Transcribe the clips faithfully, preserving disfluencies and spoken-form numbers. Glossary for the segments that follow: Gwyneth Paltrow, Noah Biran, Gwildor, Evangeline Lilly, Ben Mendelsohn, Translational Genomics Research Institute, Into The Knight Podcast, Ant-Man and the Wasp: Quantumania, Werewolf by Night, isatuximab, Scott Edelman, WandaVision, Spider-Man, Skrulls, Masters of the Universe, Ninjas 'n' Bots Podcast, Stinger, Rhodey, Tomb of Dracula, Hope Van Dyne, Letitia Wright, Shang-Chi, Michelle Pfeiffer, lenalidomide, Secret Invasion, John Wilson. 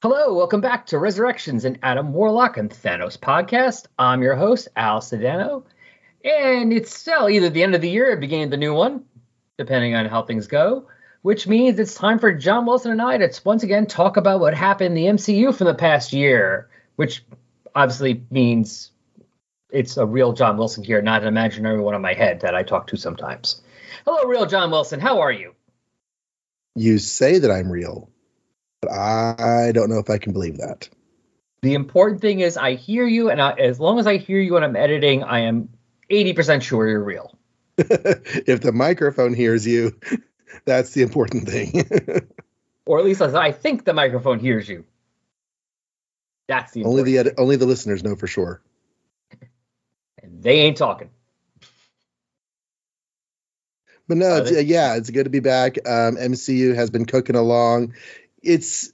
Hello, welcome back to Resurrections and Adam Warlock and Thanos podcast. I'm your host, Al Sedano, and it's well, either the end of the year or beginning of the new one, depending on how things go, which means it's time for John Wilson and I to once again talk about what happened in the M C U for the past year, which obviously means it's a real John Wilson here, not an imaginary one in my head that I talk to sometimes. Hello, real John Wilson. How are you? You say that I'm real, but I don't know if I can believe that. The important thing is I hear you, and I, as long as I hear you when I'm editing, I am eighty percent sure you're real. If the microphone hears you, that's the important thing. Or at least I think the microphone hears you. That's the only the edi- only the listeners know for sure. And they ain't talking. But no, uh, it's, uh, yeah, it's good to be back. Um, M C U has been cooking along. It's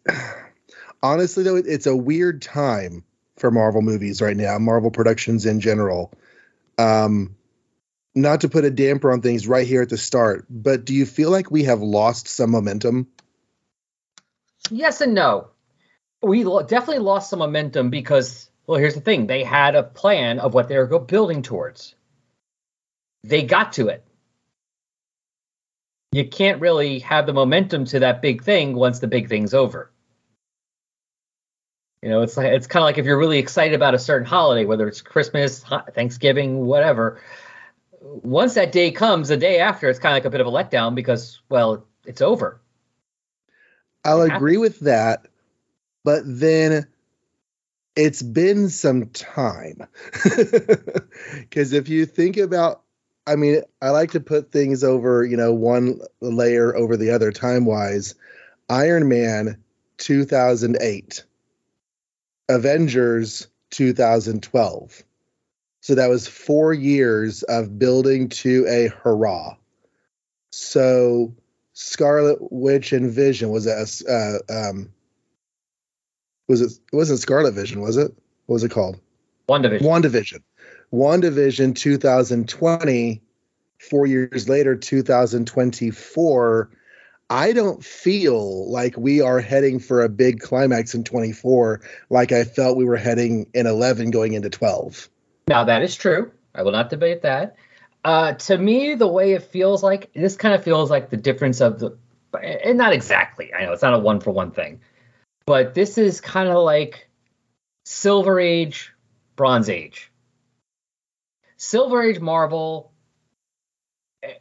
honestly though, it's a weird time for Marvel movies right now, Marvel productions in general. Um, not to put a damper on things right here at the start, but do you feel like we have lost some momentum? Yes and no. We lo- definitely lost some momentum because, well, here's the thing. They had a plan of what they were building towards. They got to it. You can't really have the momentum to that big thing once the big thing's over. You know, it's like it's kind of like if you're really excited about a certain holiday, whether it's Christmas, Thanksgiving, whatever. Once that day comes, the day after, it's kind of like a bit of a letdown because, well, it's over. I'll it agree happens. with that, but then it's been some time. Because if you think about, I mean, I like to put things over, you know, one layer over the other time-wise. Iron Man two thousand eight. Avengers two thousand twelve. So that was four years of building to a hurrah. So Scarlet Witch and Vision was a uh, um, was it? It wasn't Scarlet Vision, was it? What was it called? WandaVision. WandaVision. WandaVision twenty twenty, four years later, two thousand twenty-four, I don't feel like we are heading for a big climax in twenty-four like I felt we were heading in eleven going into twelve. Now, that is true. I will not debate that. Uh, to me, the way it feels like, this kind of feels like the difference of the, and not exactly. I know it's not a one-for-one thing. But this is kind of like Silver Age, Bronze Age. Silver Age Marvel,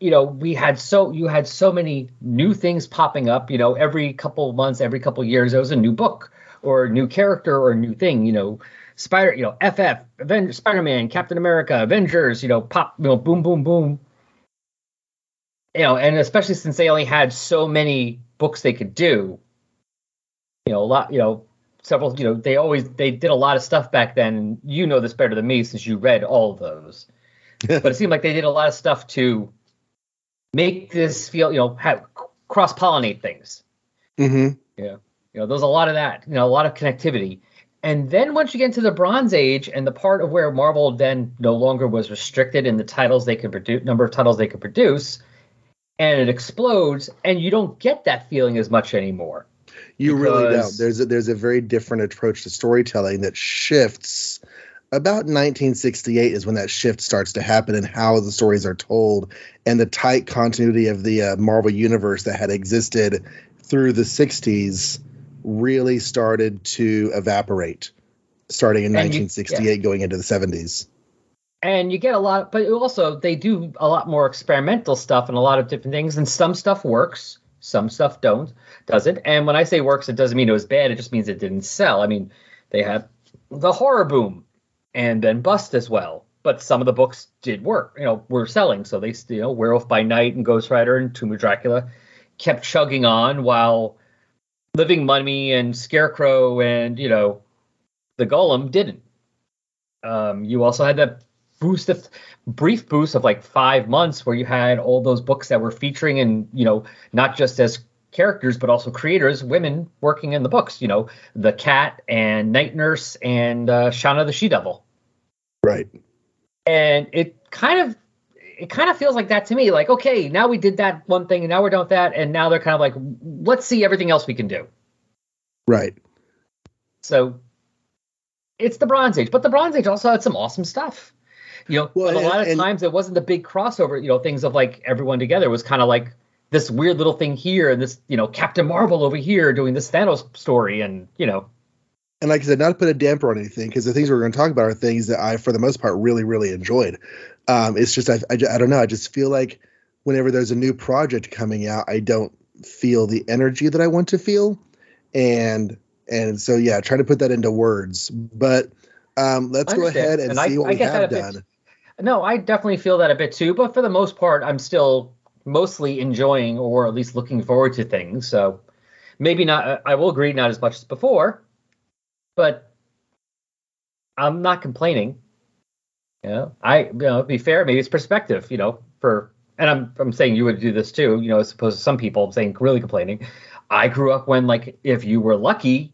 you know, we had so you had so many new things popping up, you know, every couple of months, every couple of years, there was a new book or a new character or a new thing, you know, Spider, you know, F F, Avengers, Spider-Man, Captain America, Avengers, you know, pop, you know, boom, boom, boom. You know, and especially since they only had so many books they could do, you know, a lot, you know, several, you know, they always, they did a lot of stuff back then. You know this better than me since you read all of those. But it seemed like they did a lot of stuff to make this feel, you know, have, cross-pollinate things. Mm-hmm. Yeah. You know, there's a lot of that, you know, a lot of connectivity. And then once you get into the Bronze Age and the part of where Marvel then no longer was restricted in the titles they could produce, number of titles they could produce, and it explodes, and you don't get that feeling as much anymore. You because... really don't. There's a, there's a very different approach to storytelling that shifts. About nineteen sixty-eight is when that shift starts to happen in how the stories are told and the tight continuity of the uh, Marvel Universe that had existed through the sixties really started to evaporate starting in and nineteen sixty-eight you, yeah. going into the seventies. And you get a lot, but also they do a lot more experimental stuff and a lot of different things, and some stuff works. Some stuff don't, doesn't. And when I say works, it doesn't mean it was bad. It just means it didn't sell. I mean, they had the horror boom and then bust as well. But some of the books did work, you know, were selling. So they, you know, Werewolf by Night and Ghost Rider and Tomb of Dracula kept chugging on while Living Mummy and Scarecrow and, you know, the Golem didn't. Um, you also had that boost of brief boost of like five months where you had all those books that were featuring and, you know, not just as characters, but also creators, women working in the books, you know, the Cat and Night Nurse and uh, Shauna the She-Devil. Right. And it kind of, it kind of feels like that to me, like, okay, now we did that one thing and now we're done with that. And now they're kind of like, let's see everything else we can do. Right. So it's the Bronze Age, but the Bronze Age also had some awesome stuff. You know, well, a and, lot of and, times it wasn't the big crossover, you know, things of like everyone together. It was kind of like this weird little thing here and this, you know, Captain Marvel over here doing this Thanos story and, you know. And like I said, not to put a damper on anything, because the things we're going to talk about are things that I, for the most part, really, really enjoyed. Um, it's just, I, I, I don't know. I just feel like whenever there's a new project coming out, I don't feel the energy that I want to feel. And and so, yeah, try to put that into words. But um, let's go ahead and, and see I, what I we have done. Bit. No, I definitely feel that a bit too. But for the most part, I'm still mostly enjoying or at least looking forward to things. So maybe not, I will agree, not as much as before. But I'm not complaining. You know, I, you know, to be fair, maybe it's perspective, you know, for, and I'm I'm saying you would do this too, you know, as opposed to some people saying really complaining. I grew up when, like, if you were lucky,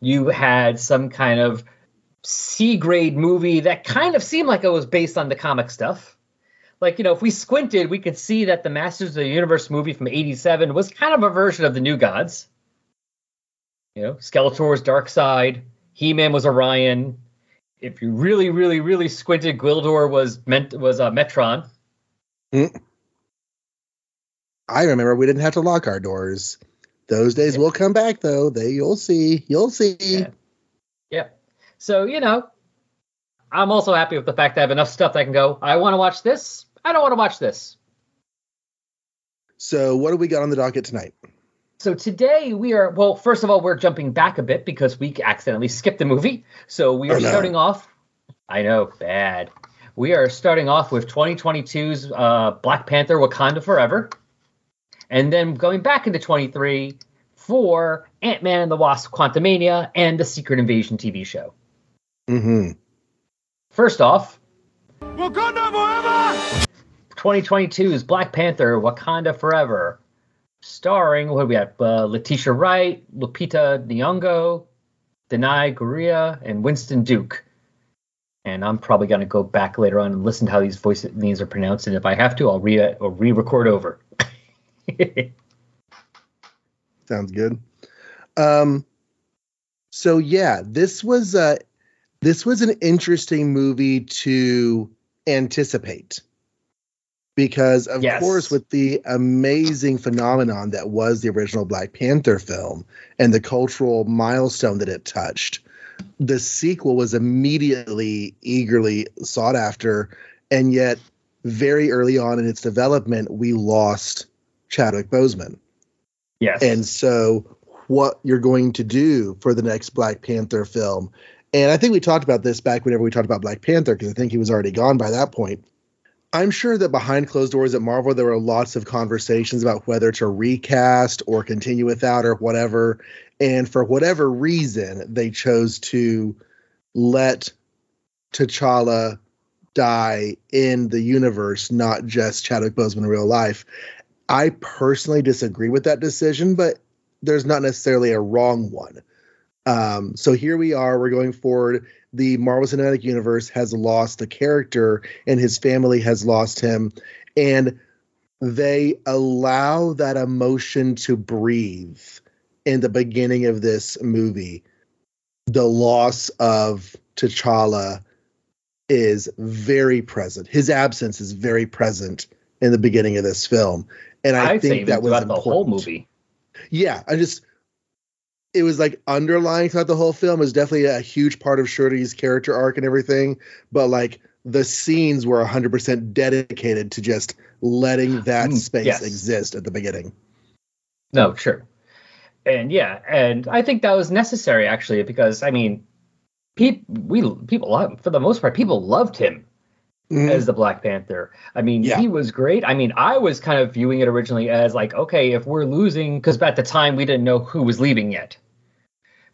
you had some kind of C-grade movie that kind of seemed like it was based on the comic stuff. Like, you know, if we squinted, we could see that the Masters of the Universe movie from eighty-seven was kind of a version of the New Gods. You know, Skeletor was Darkseid. He-Man was Orion. If you really, really, really squinted, Gwildor was meant was uh, Metron. Mm. I remember we didn't have to lock our doors. Those days yeah. will come back, though. They you'll see, you'll see. Yeah. yeah. So you know, I'm also happy with the fact that I have enough stuff that I can go. I want to watch this. I don't want to watch this. So what do we got on the docket tonight? So today we are, well, first of all, we're jumping back a bit because we accidentally skipped the movie. So we are oh, no. starting off, I know, bad. We are starting off with twenty twenty-two's uh, Black Panther: Wakanda Forever. And then going back into twenty-three for Ant-Man and the Wasp: Quantumania and the Secret Invasion T V show. Mm-hmm. First off, Wakanda Forever! twenty twenty-two's Black Panther: Wakanda Forever. Starring, what do we have? Uh, Letitia Wright, Lupita Nyong'o, Denai Guerrera, and Winston Duke. And I'm probably going to go back later on and listen to how these voice names are pronounced. And if I have to, I'll re I'll re-record over. Sounds good. Um, so yeah, this was uh, this was an interesting movie to anticipate. Because, of yes. course, with the amazing phenomenon that was the original Black Panther film and the cultural milestone that it touched, the sequel was immediately eagerly sought after. And yet, very early on in its development, we lost Chadwick Boseman. Yes. And so what you're going to do for the next Black Panther film, and I think we talked about this back whenever we talked about Black Panther, because I think he was already gone by that point. I'm sure that behind closed doors at Marvel, there were lots of conversations about whether to recast or continue without or whatever. And for whatever reason, they chose to let T'Challa die in the universe, not just Chadwick Boseman in real life. I personally disagree with that decision, but there's not necessarily a wrong one. Um, so here we are, we're going forward. The Marvel Cinematic Universe has lost the character and his family has lost him. And they allow that emotion to breathe in the beginning of this movie. The loss of T'Challa is very present. His absence is very present in the beginning of this film. And I, I think that was important. The whole movie. Yeah, I just... It was like underlying throughout the whole film. It was definitely a huge part of Shorty's character arc and everything. But like the scenes were one hundred percent dedicated to just letting that space yes. exist at the beginning. No, sure. And yeah, and I think that was necessary actually because, I mean, pe- we people, for the most part, people loved him mm. as the Black Panther. I mean, yeah. he was great. I mean, I was kind of viewing it originally as like, okay, if we're losing, because at the time we didn't know who was leaving yet.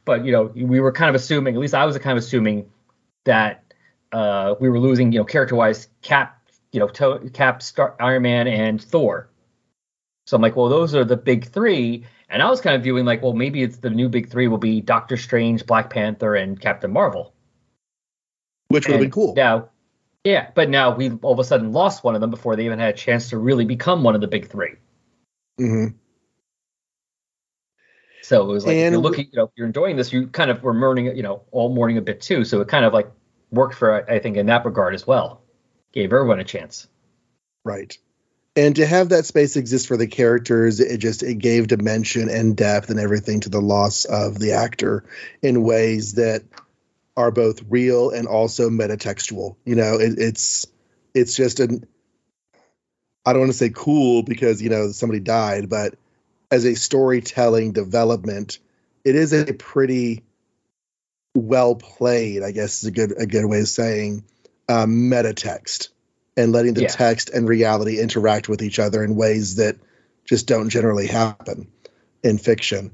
But, you know, we were kind of assuming, at least I was kind of assuming that uh, we were losing, you know, character-wise, Cap, you know, to- Cap, Star- Iron Man, and Thor. So I'm like, well, those are the big three. And I was kind of viewing like, well, maybe it's the new big three will be Doctor Strange, Black Panther, and Captain Marvel. Which would have been cool. Now, yeah, but now we all of a sudden lost one of them before they even had a chance to really become one of the big three. Mm-hmm. So it was like, and if you're looking, you know, if you're enjoying this, you kind of were mourning, you know, all morning a bit too. So it kind of like worked for, I think, in that regard as well. Gave everyone a chance. Right. And to have that space exist for the characters, it just, it gave dimension and depth and everything to the loss of the actor in ways that are both real and also metatextual. You know, it, it's, it's just an, I don't want to say cool because, you know, somebody died, but as a storytelling development, it is a pretty well played, I guess is a good, a good way of saying um, metatext. And letting the yeah. text and reality interact with each other in ways that just don't generally happen in fiction.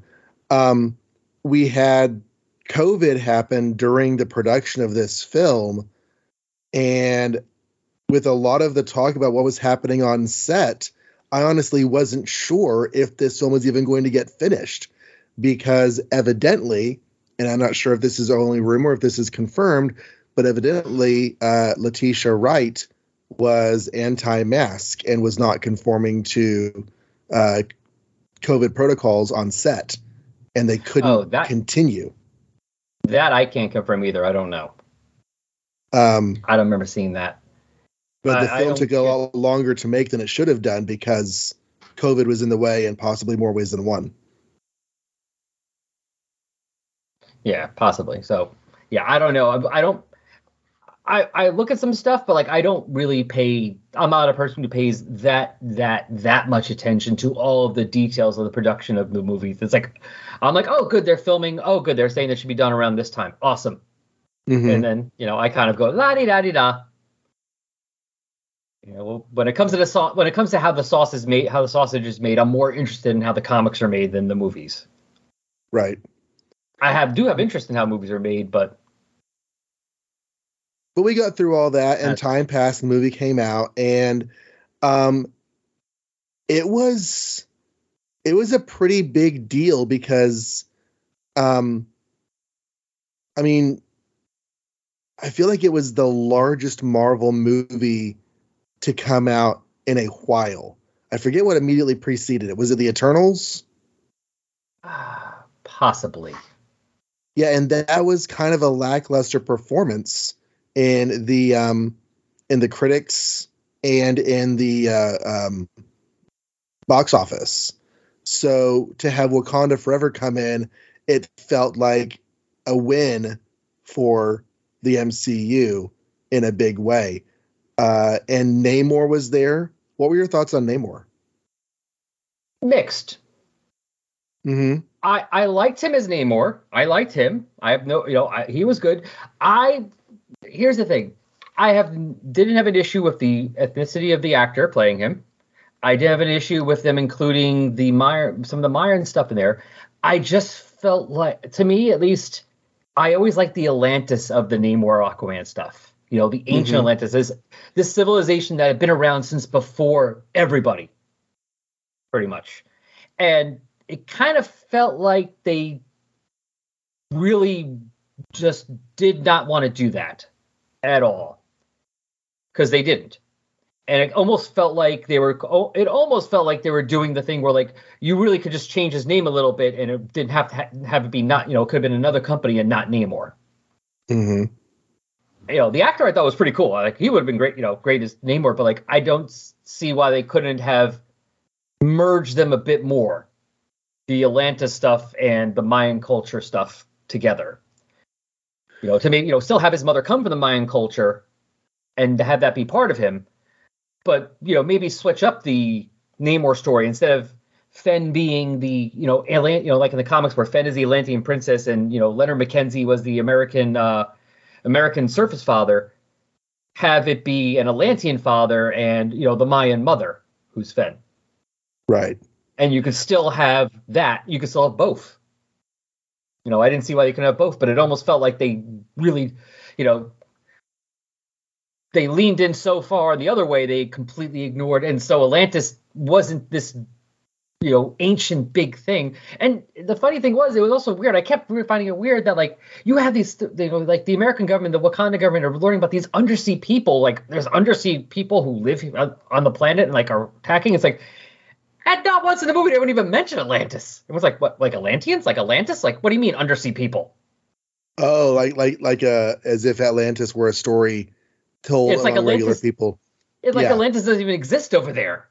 Um, we had COVID happen during the production of this film. And with a lot of the talk about what was happening on set, I honestly wasn't sure if this film was even going to get finished. Because evidently, and I'm not sure if this is only rumor, if this is confirmed, but evidently uh, Letitia Wright was anti-mask and was not conforming to uh, COVID protocols on set, and they couldn't oh, that, continue. That I can't confirm either. I don't know. Um, I don't remember seeing that. But I, the film took a lot longer to make than it should have done because COVID was in the way in possibly more ways than one. Yeah, possibly. So, yeah, I don't know. I, I don't... I, I look at some stuff, but like I don't really pay. I'm not a person who pays that that that much attention to all of the details of the production of the movies. It's like I'm like, oh, good, they're filming. Oh, good, they're saying it should be done around this time. Awesome. Mm-hmm. And then you know I kind of go la di da di da. You know, when it comes to the so- when it comes to how the sauce is made, how the sausage is made, I'm more interested in how the comics are made than the movies. Right. I have do have interest in how movies are made, but. But we got through all that, and time passed, the movie came out, and um, it was it was a pretty big deal because, um, I mean, I feel like it was the largest Marvel movie to come out in a while. I forget what immediately preceded it. Was it The Eternals? Uh, possibly. Yeah, and that was kind of a lackluster performance. In the um, in the critics and in the uh, um, box office, so to have Wakanda Forever come in, it felt like a win for the M C U in a big way. Uh, and Namor was there. What were your thoughts on Namor? Mixed. Mm-hmm. I I liked him as Namor. I liked him. I have no, you know, I, he was good. I. Here's the thing. I have didn't have an issue with the ethnicity of the actor playing him. I did have an issue with them including the Myron, some of the Myron stuff in there. I just felt like, to me at least, I always liked the Atlantis of the Namor Aquaman stuff. You know, the ancient mm-hmm. Atlantis, this, this civilization that had been around since before everybody, pretty much. And it kind of felt like they really just did not want to do that at all because they didn't, and it almost felt like they were it almost felt like they were doing the thing where like you really could just change his name a little bit and it didn't have to ha- have it be not you know it could have been another company and not Namor. Mm-hmm. You know, the actor I thought was pretty cool. Like he would have been great, you know, great as Namor, but like I don't see why they couldn't have merged them a bit more, the Atlantis stuff and the Mayan culture stuff together. You know, to maybe, you know, still have his mother come from the Mayan culture and have that be part of him. But, you know, maybe switch up the Namor story instead of Fen being the, you know, Atlant- you know, like in the comics where Fen is the Atlantean princess and, you know, Leonard Mackenzie was the American uh, American surface father. Have it be an Atlantean father and, you know, the Mayan mother who's Fen. Right. And you could still have that. You could still have both. You know, I didn't see why they couldn't have both, but it almost felt like they really, you know, they leaned in so far the other way they completely ignored. And so Atlantis wasn't this, you know, ancient big thing. And the funny thing was, it was also weird. I kept finding it weird that, like, you have these, you know, like the American government, the Wakanda government are learning about these undersea people. Like, there's undersea people who live on the planet and, like, are attacking. It's like, And not once in the movie did anyone even mention Atlantis. It was like, what, like Atlanteans? Like Atlantis? Like, what do you mean undersea people? Oh, like like like uh, as if Atlantis were a story told on like regular people. It's like yeah. Atlantis doesn't even exist over there.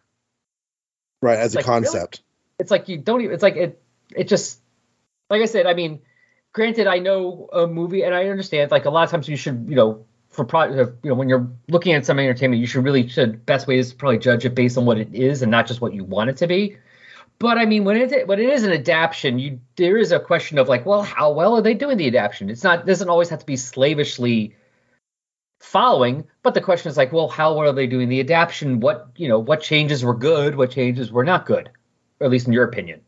Right, as it's a like, concept. Really? It's like you don't even, it's like it it just, like I said, I mean, granted, I know a movie and I understand, like a lot of times you should, you know, for probably, you know, when you're looking at some entertainment, you should really, should best way is to probably judge it based on what it is and not just what you want it to be. But I mean, when it when it is an adaptation, you there is a question of like, well, how well are they doing the adaptation? It's not, it doesn't always have to be slavishly following, but the question is like, well, how well are they doing the adaptation? What, you know, what changes were good, what changes were not good, or at least in your opinion.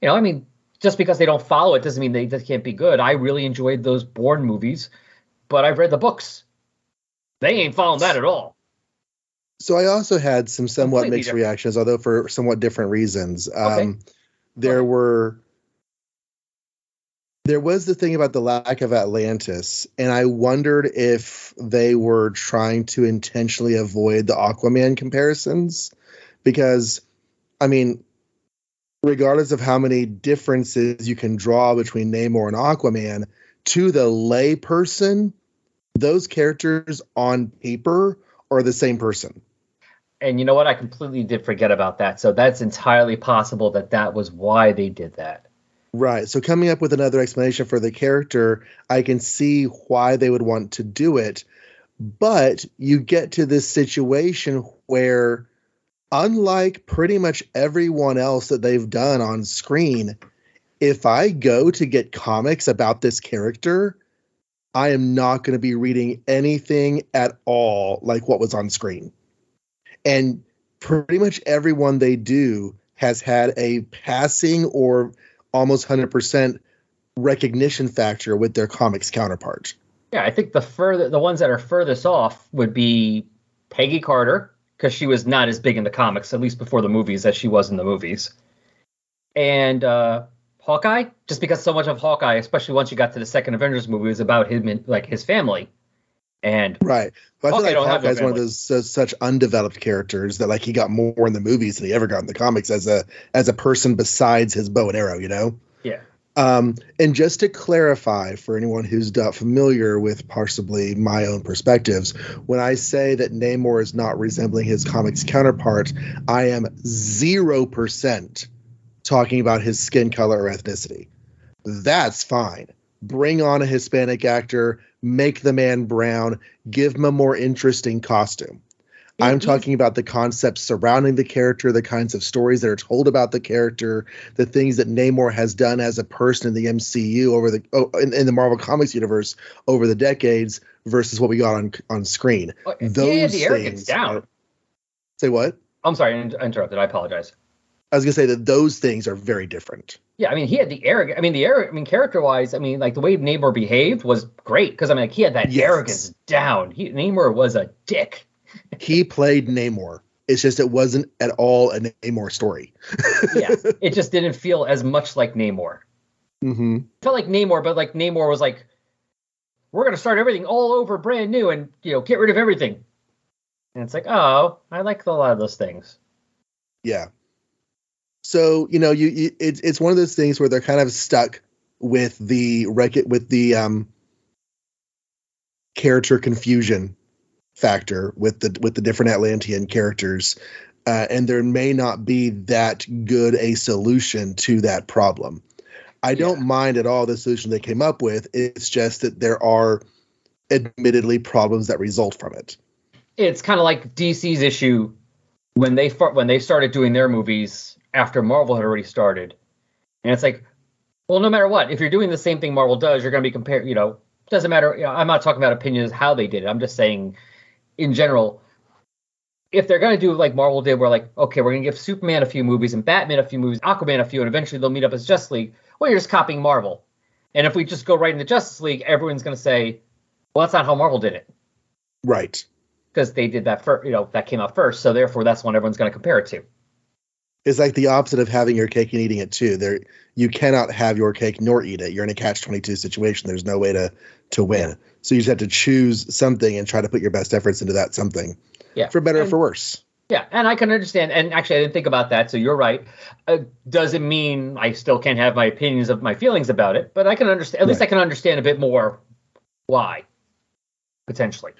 You know, I mean, just because they don't follow it doesn't mean they, they can't be good. I really enjoyed those Bourne movies, but I've read the books. They ain't following that at all. So I also had some somewhat Completely mixed different. reactions, although for somewhat different reasons. Okay. Um, there okay. were there was the thing about the lack of Atlantis, and I wondered if they were trying to intentionally avoid the Aquaman comparisons, because, I mean, regardless of how many differences you can draw between Namor and Aquaman, to the lay person, those characters on paper are the same person. And you know what? I completely did forget about that. So that's entirely possible that that was why they did that. Right. So coming up with another explanation for the character, I can see why they would want to do it. But you get to this situation where, unlike pretty much everyone else that they've done on screen, if I go to get comics about this character, I am not going to be reading anything at all like what was on screen. And pretty much everyone they do has had a passing or almost one hundred percent recognition factor with their comics counterpart. Yeah, I think the further the ones that are furthest off would be Peggy Carter, because she was not as big in the comics, at least before the movies, as she was in the movies. And uh Hawkeye, just because so much of Hawkeye, especially once you got to the second Avengers movie, was about him and, like his family. And right, but well, I feel like Hawkeye's no one of those uh, such undeveloped characters that like he got more in the movies than he ever got in the comics as a as a person besides his bow and arrow, you know. Yeah. Um, and just to clarify for anyone who's not familiar with possibly my own perspectives, when I say that Namor is not resembling his comics counterpart, I am zero percent. talking about his skin color or ethnicity. That's fine. Bring on a Hispanic actor, make the man brown, give him a more interesting costume. Mm-hmm. I'm talking about the concepts surrounding the character, the kinds of stories that are told about the character, the things that Namor has done as a person in the M C U over the oh, in, in the Marvel Comics universe over the decades versus what we got on on screen. Well, Those the things down. Are, say what? I'm sorry, I interrupted. I apologize. I was gonna say that those things are very different. Yeah, I mean, he had the arrogance. I mean, the arrogance. I mean, character-wise, I mean, like the way Namor behaved was great because I mean, like, he had that yes. arrogance down. He, Namor was a dick. He played Namor. It's just it wasn't at all a Namor story. Yeah, it just didn't feel as much like Namor. Mm-hmm. It felt like Namor, but like Namor was like, "We're gonna start everything all over, brand new, and you know, get rid of everything." And it's like, oh, I like a lot of those things. Yeah. So, you know, you, you it's it's one of those things where they're kind of stuck with the rec- with the um, character confusion factor with the with the different Atlantean characters, uh, and there may not be that good a solution to that problem. I yeah. don't mind at all the solution they came up with. It's just that there are admittedly problems that result from it. It's kind of like D C's issue when they when they started doing their movies after Marvel had already started. And it's like, well, no matter what, if you're doing the same thing Marvel does, you're going to be compared, you know, it doesn't matter. You know, I'm not talking about opinions, how they did it. I'm just saying in general, if they're going to do like Marvel did, where like, okay, we're going to give Superman a few movies and Batman a few movies, Aquaman a few, and eventually they'll meet up as Justice League. Well, you're just copying Marvel. And if we just go right into Justice League, everyone's going to say, well, that's not how Marvel did it. Right. Because they did that first, you know, that came out first. So therefore that's when everyone's going to compare it to. It's like the opposite of having your cake and eating it too. There, you cannot have your cake nor eat it. You're in a catch twenty-two situation. There's no way to to win. So you just have to choose something and try to put your best efforts into that something. Yeah. For better and, or for worse. Yeah, and I can understand. And actually, I didn't think about that, so you're right. Uh, doesn't mean I still can't have my opinions of my feelings about it, but I can understand. At least I can understand a bit more why, potentially.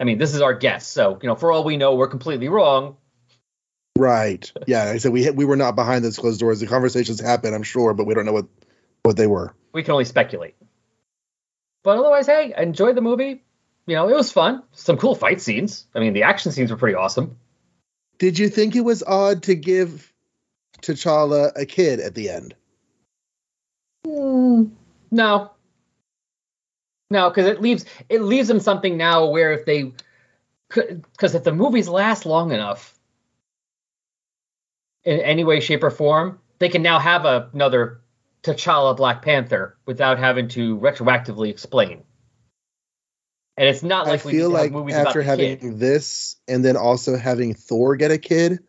I mean, this is our guess, so you know, for all we know, we're completely wrong. Right. Yeah. Like I said, we we were not behind those closed doors. The conversations happened, I'm sure, but we don't know what, what they were. We can only speculate. But otherwise, hey, I enjoyed the movie. You know, it was fun. Some cool fight scenes. I mean, the action scenes were pretty awesome. Did you think it was odd to give T'Challa a kid at the end? Mm, no. No, because it leaves it leaves them something now where if they could, because if the movies last long enough in any way, shape, or form, they can now have a, another T'Challa Black Panther without having to retroactively explain. And it's not like I feel we like movies after about having kid. This and then also having Thor get a kid,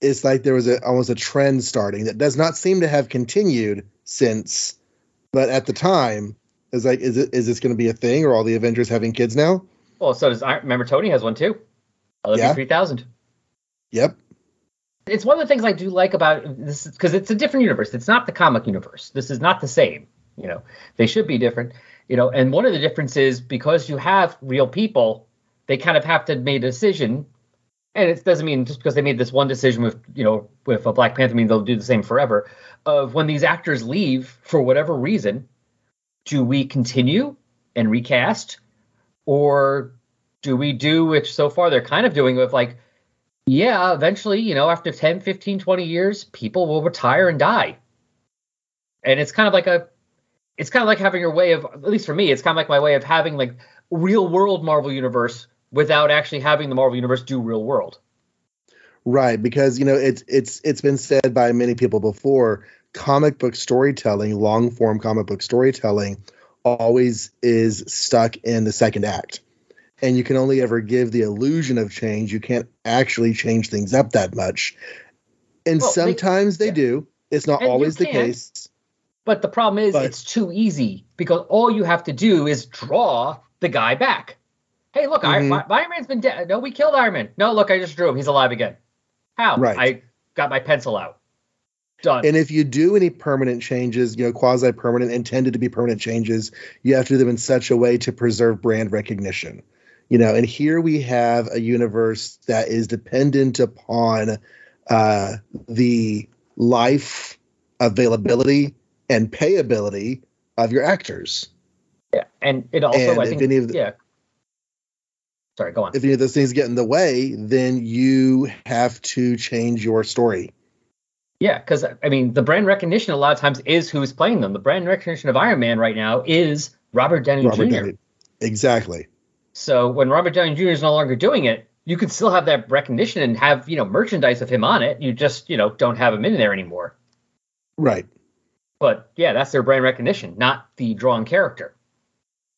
it's like there was a, almost a trend starting that does not seem to have continued since. But at the time, it's like, is it is this going to be a thing? Are all the Avengers having kids now? Well, so does I remember Tony has one too. I love you three thousand. Yep. It's one of the things I do like about this because it's a different universe. It's not the comic universe. This is not the same. You know, they should be different. You know, and one of the differences, because you have real people, they kind of have to make a decision. And it doesn't mean just because they made this one decision with, you know, with a Black Panther, mean they'll do the same forever. Of when these actors leave for whatever reason, do we continue and recast, or do we do, which so far they're kind of doing with like, yeah, eventually, you know, after ten, fifteen, twenty years, people will retire and die. And it's kind of like a, It's kind of like having your way of, at least for me, it's kind of like my way of having like real world Marvel Universe without actually having the Marvel Universe do real world. Right, because, you know, it's it's it's been said by many people before, comic book storytelling, long form comic book storytelling always is stuck in the second act. And you can only ever give the illusion of change. You can't actually change things up that much. And well, sometimes they, they do. It's not always the case. But the problem is but, it's too easy because all you have to do is draw the guy back. Hey, look, mm-hmm. Iron, Iron Man's been dead. No, we killed Iron Man. No, look, I just drew him. He's alive again. How? Right. I got my pencil out. Done. And if you do any permanent changes, you know, quasi-permanent, intended to be permanent changes, you have to do them in such a way to preserve brand recognition. You know, and here we have a universe that is dependent upon uh, the life availability and payability of your actors. Yeah, and it also, and I think, any of the, yeah. Sorry, go on. If any of those things get in the way, then you have to change your story. Yeah, because, I mean, the brand recognition a lot of times is who's playing them. The brand recognition of Iron Man right now is Robert Downey Robert Junior Downey. Exactly. So when Robert Downey Junior is no longer doing it, you can still have that recognition and have, you know, merchandise of him on it. You just, you know, don't have him in there anymore. Right. But, yeah, that's their brand recognition, not the drawn character.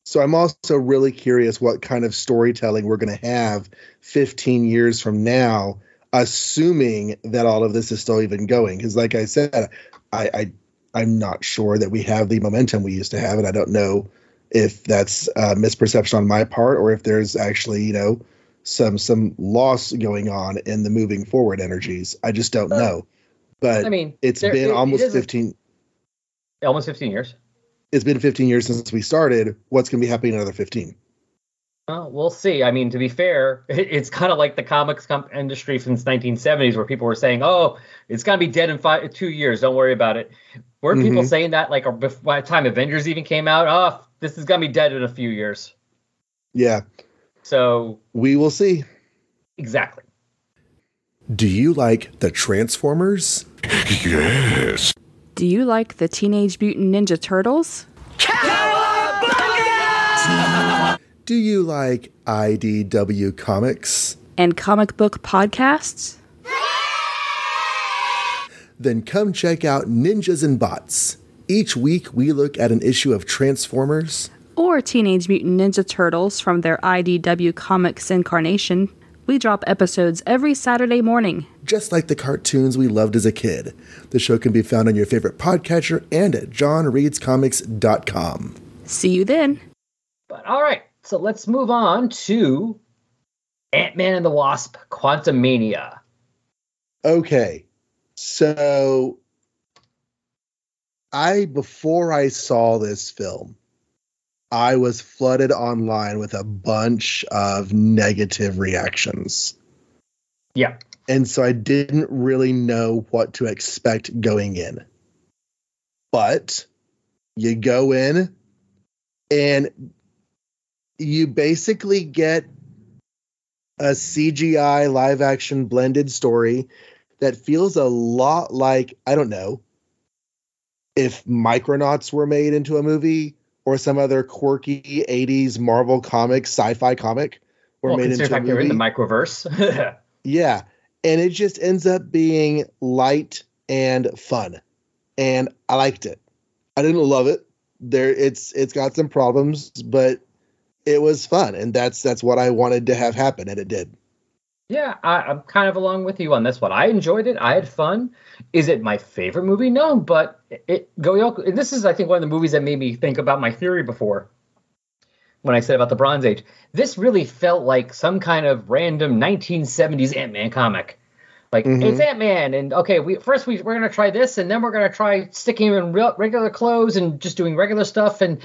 So I'm also really curious what kind of storytelling we're going to have fifteen years from now, assuming that all of this is still even going. Because, like I said, I, I, I'm not sure that we have the momentum we used to have, and I don't know if that's a misperception on my part or if there's actually, you know, some some loss going on in the moving forward energies. I just don't know. But I mean, it's there, been it, almost it fifteen... Almost fifteen years. It's been fifteen years since we started. What's going to be happening in another fifteen? Well, we'll see. I mean, to be fair, it's kind of like the comics industry since nineteen seventies where people were saying, oh, it's going to be dead in five, two years. Don't worry about it. Weren't mm-hmm. people saying that like by the time Avengers even came out? Oh, this is going to be dead in a few years. Yeah. So we will see. Exactly. Do you like the Transformers? Yes. Do you like the Teenage Mutant Ninja Turtles? Cowabunga! Do you like I D W comics? And comic book podcasts? Then come check out Ninjas and Bots. Each week we look at an issue of Transformers. Or Teenage Mutant Ninja Turtles from their I D W comics incarnation. We drop episodes every Saturday morning. Just like the cartoons we loved as a kid. The show can be found on your favorite podcatcher and at john reads comics dot com. See you then. But all right, so let's move on to Ant-Man and the Wasp: Quantumania. Okay, so I before I saw this film, I was flooded online with a bunch of negative reactions. Yeah. And so I didn't really know what to expect going in. But you go in and you basically get a C G I live action blended story that feels a lot like, I don't know, if Micronauts were made into a movie or some other quirky eighties Marvel comic, sci-fi comic were well, made into a movie. They're in the microverse. Yeah. And it just ends up being light and fun. And I liked it. I didn't love it. There it's it's got some problems, but it was fun. And that's that's what I wanted to have happen, and it did. Yeah, I, I'm kind of along with you on this one. I enjoyed it. I had fun. Is it my favorite movie? No, but it Goyoko, and this is, I think, one of the movies that made me think about my theory before. When I said about the Bronze Age, this really felt like some kind of random nineteen seventies Ant-Man comic. Like, mm-hmm. It's Ant-Man, and okay, we first we, we're going to try this, and then we're going to try sticking him in real, regular clothes and just doing regular stuff, and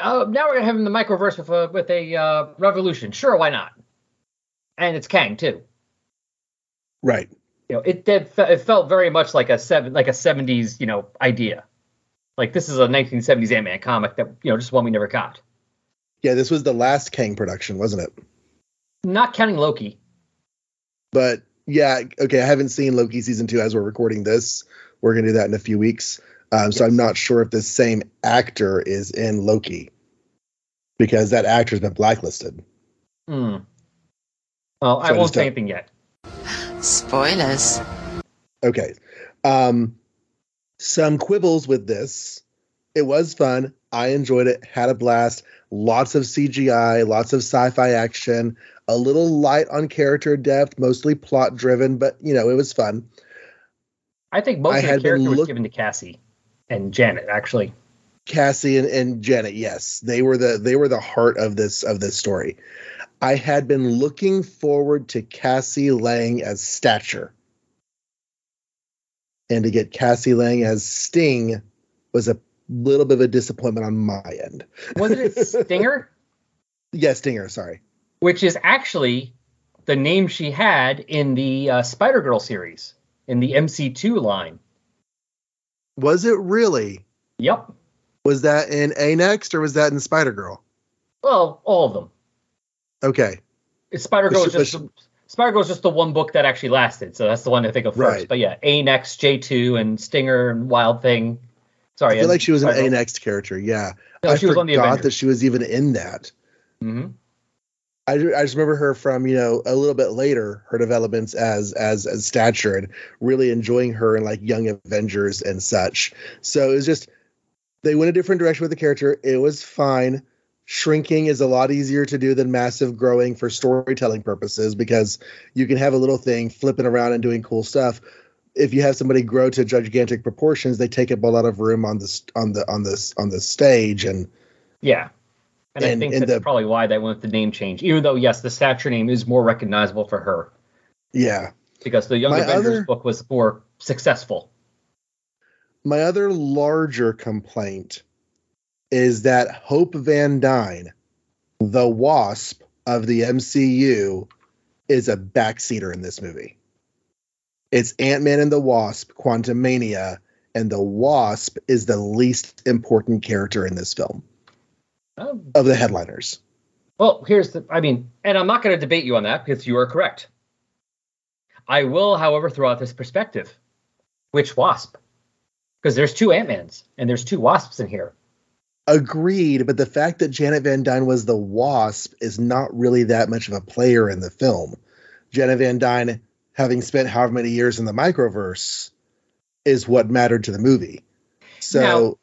uh, now we're going to have him in the microverse with a, with a uh, revolution. Sure, why not? And it's Kang, too. Right. You know, it it, it felt very much like a seven like a seventies, you know, idea. Like, this is a nineteen seventies Ant-Man comic that, you know, just one we never got. Yeah, this was the last Kang production, wasn't it? Not counting Loki. But, yeah, okay, I haven't seen Loki Season two as we're recording this. We're going to do that in a few weeks. Um, yes. So I'm not sure if the same actor is in Loki. Because that actor's been blacklisted. Hmm. Well, so I won't say anything yet. Spoilers. Okay. Um, some quibbles with this. It was fun. I enjoyed it. Had a blast. Lots of C G I, lots of sci-fi action, a little light on character depth, mostly plot driven, but, you know, it was fun. I think most I of the character look- was given to Cassie and Janet, actually. Cassie and, and Janet, yes. They were the they were the heart of this of this story. I had been looking forward to Cassie Lang as Stature. And to get Cassie Lang as Sting was a little bit of a disappointment on my end. Wasn't it Stinger? Yeah, Stinger, sorry. Which is actually the name she had in the uh, Spider-Girl series, in the M C two line. Was it really? Yep. Was that in A-Next, or was that in Spider-Girl? Well, all of them. Okay. Spider-Girl is just, just the one book that actually lasted, so that's the one I think of first. Right. But yeah, A-Next, J two, and Stinger, and Wild Thing. Sorry, I feel like she was an A-Next character, yeah. No, I she forgot was on the Avengers. That she was even in that. Mm-hmm. I, I just remember her from, you know, a little bit later, her developments as, as as Stature, and really enjoying her in, like, Young Avengers and such. So it was just, they went a different direction with the character. It was fine. Shrinking is a lot easier to do than massive growing for storytelling purposes, because you can have a little thing flipping around and doing cool stuff. If you have somebody grow to gigantic proportions, they take up a lot of room on the on the on this on the stage, and yeah, and, and I think and that's the, probably why they went with the name change. Even though, yes, the Stature name is more recognizable for her. Yeah, because the Young my Avengers other, book was more successful. My other larger complaint is that Hope Van Dyne, the Wasp of the M C U, is a backseater in this movie. It's Ant-Man and the Wasp, Quantumania, and the Wasp is the least important character in this film um, of the headliners. Well, here's the, I mean, and I'm not going to debate you on that because you are correct. I will, however, throw out this perspective. Which Wasp? Because there's two Ant-Mans and there's two Wasps in here. Agreed, but the fact that Janet Van Dyne was the Wasp is not really that much of a player in the film. Janet Van Dyne, having spent however many years in the microverse, is what mattered to the movie. So now,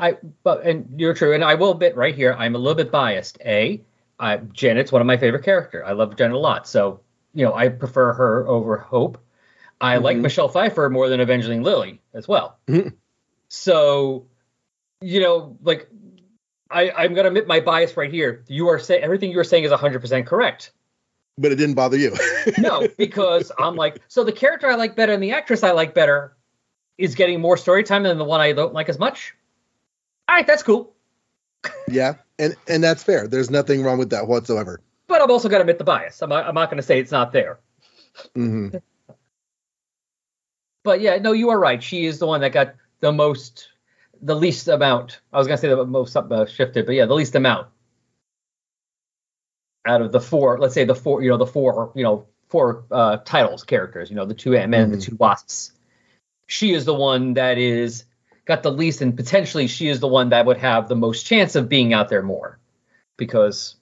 I, but, and you're true. And I will admit right here, I'm a little bit biased. A, I, Janet's one of my favorite characters. I love Janet a lot. So, you know, I prefer her over Hope. I mm-hmm. like Michelle Pfeiffer more than Evangeline Lilly as well. Mm-hmm. So, you know, like I, I'm going to admit my bias right here. You are saying everything you're saying is one hundred percent correct. But it didn't bother you. No, because I'm like, so the character I like better and the actress I like better is getting more story time than the one I don't like as much. All right, that's cool. Yeah, and, and that's fair. There's nothing wrong with that whatsoever. But I'm also going to admit the bias. I'm not, I'm not going to say it's not there. Mm-hmm. But yeah, no, you are right. She is the one that got the most, the least amount. I was going to say the most uh, shifted, but yeah, the least amount out of the four. Let's say the four, you know, the four, you know, four uh, titles characters. You know, the two Ant-Man mm-hmm. and the two Wasps. She is the one that is got the least, and potentially she is the one that would have the most chance of being out there more, because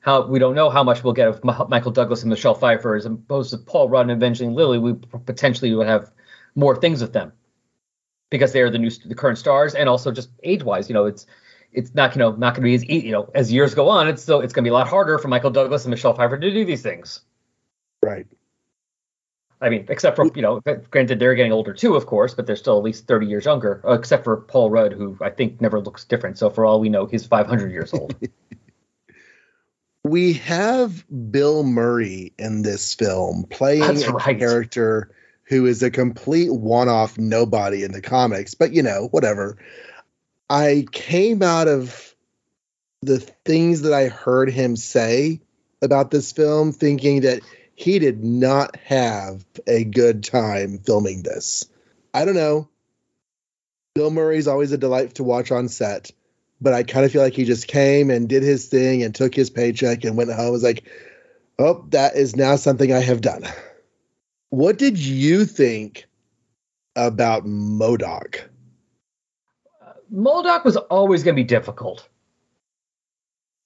how we don't know how much we'll get of Michael Douglas and Michelle Pfeiffer as opposed to Paul Rudd and Avenging Lily. We potentially would have more things with them because they are the new, the current stars, and also just age-wise, you know, it's it's not you know not going to be as you know as years go on. It's still it's going to be a lot harder for Michael Douglas and Michelle Pfeiffer to do these things. Right. I mean, except for you know, granted they're getting older too, of course, but they're still at least thirty years younger. Except for Paul Rudd, who I think never looks different. So for all we know, he's five hundred years old. We have Bill Murray in this film playing That's a right. character who is a complete one-off nobody in the comics, but you know, whatever. I came out of the things that I heard him say about this film thinking that he did not have a good time filming this. I don't know. Bill Murray's always a delight to watch on set. But I kind of feel like he just came and did his thing and took his paycheck and went home. I was like, oh, that is now something I have done. What did you think about MODOK? Uh, MODOK was always going to be difficult.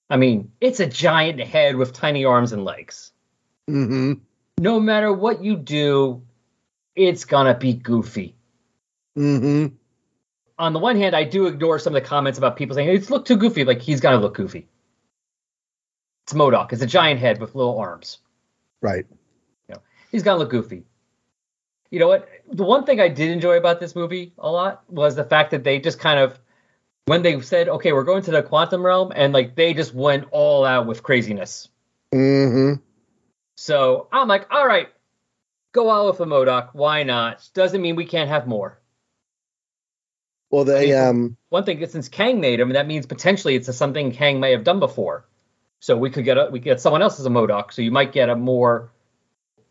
I mean, it's a giant head with tiny arms and legs. Mm-hmm. No matter what you do, it's going to be goofy. Mm-hmm. On the one hand, I do ignore some of the comments about people saying, it's looked too goofy. Like, he's got to look goofy. It's MODOK. It's a giant head with little arms. Right. You know, he's got to look goofy. You know what? The one thing I did enjoy about this movie a lot was the fact that they just kind of, when they said, okay, we're going to the Quantum Realm, and, like, they just went all out with craziness. Mm-hmm. So I'm like, all right, go out with the MODOK. Why not? Doesn't mean we can't have more. Well, they I mean, um. One thing, since Kang made him, that means potentially it's a, something Kang may have done before, so we could get a, we get someone else as a MODOK. So you might get a more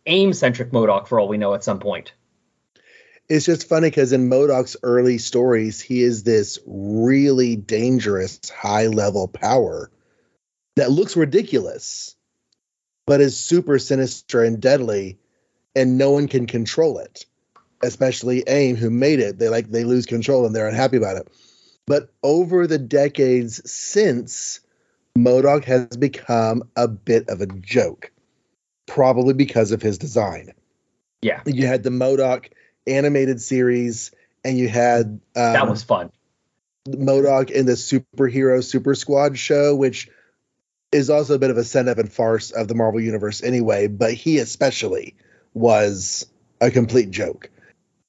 AIM-centric MODOK for all we know at some point. It's just funny because in MODOK's early stories, he is this really dangerous high-level power that looks ridiculous, but is super sinister and deadly, and no one can control it. Especially AIM, who made it, they like they lose control and they're unhappy about it. But over the decades since, MODOK has become a bit of a joke, probably because of his design. Yeah, you had the MODOK animated series, and you had um, that was fun. MODOK in the superhero Super Squad show, which is also a bit of a setup and farce of the Marvel Universe anyway. But he especially was a complete joke.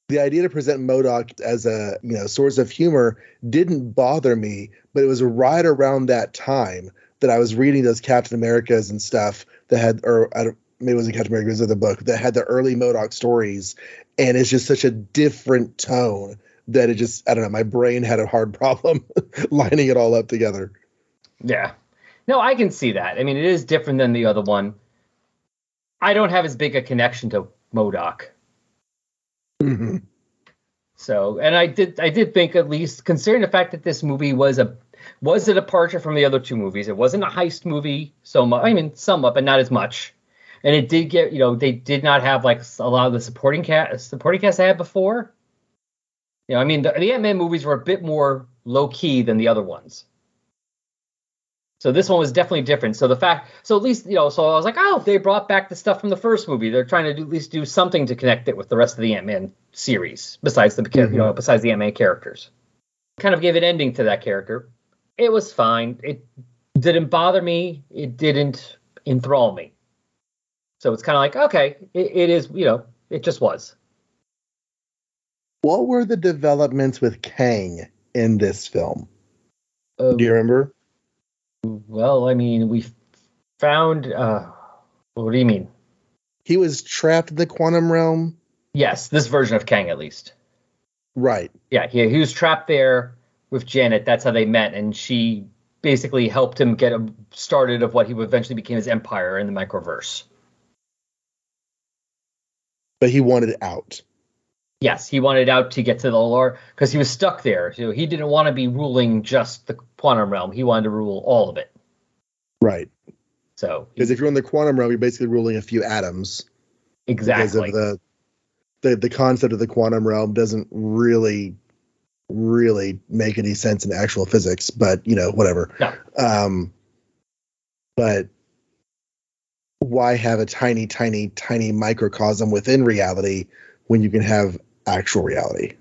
The idea to present MODOK as a you know source of humor didn't bother me, but it was right around that time that I was reading those Captain Americas and stuff that had, or I don't, maybe it wasn't Captain Americas, it was the book that had the early MODOK stories, and it's just such a different tone that it just, I don't know, my brain had a hard problem lining it all up together. Yeah. No, I can see that. I mean, it is different than the other one. I don't have as big a connection to MODOK. Mm-hmm. So, and I did, I did think, at least considering the fact that this movie was a, was a departure from the other two movies. It wasn't a heist movie so much. I mean, somewhat, but not as much. And it did get, you know, they did not have like a lot of the supporting cast, supporting cast I had before. You know, I mean, the, the Ant-Man movies were a bit more low key than the other ones. So this one was definitely different. So the fact, so at least, you know, so I was like, oh, they brought back the stuff from the first movie. They're trying to do, at least do something to connect it with the rest of the Ant-Man series, besides the, mm-hmm. you know, besides the Ant-Man characters. Kind of gave an ending to that character. It was fine. It didn't bother me. It didn't enthrall me. So it's kind of like, okay, it, it is, you know, it just was. What were the developments with Kang in this film? Um, do you remember? Well, I mean, we found, uh, What do you mean? He was trapped in the Quantum Realm? Yes, this version of Kang, at least. Right. Yeah, he, he was trapped there with Janet. That's how they met, and she basically helped him get started of what he eventually became his empire in the microverse. But he wanted out. Yes, he wanted out to get to the lore because he was stuck there. So he didn't want to be ruling just the Quantum Realm. He wanted to rule all of it. Right. So because if you're in the Quantum Realm, you're basically ruling a few atoms. Exactly. Because of the, the the concept of the Quantum Realm doesn't really really make any sense in actual physics, but you know, whatever. No. Um, but why have a tiny, tiny, tiny microcosm within reality when you can have actual reality?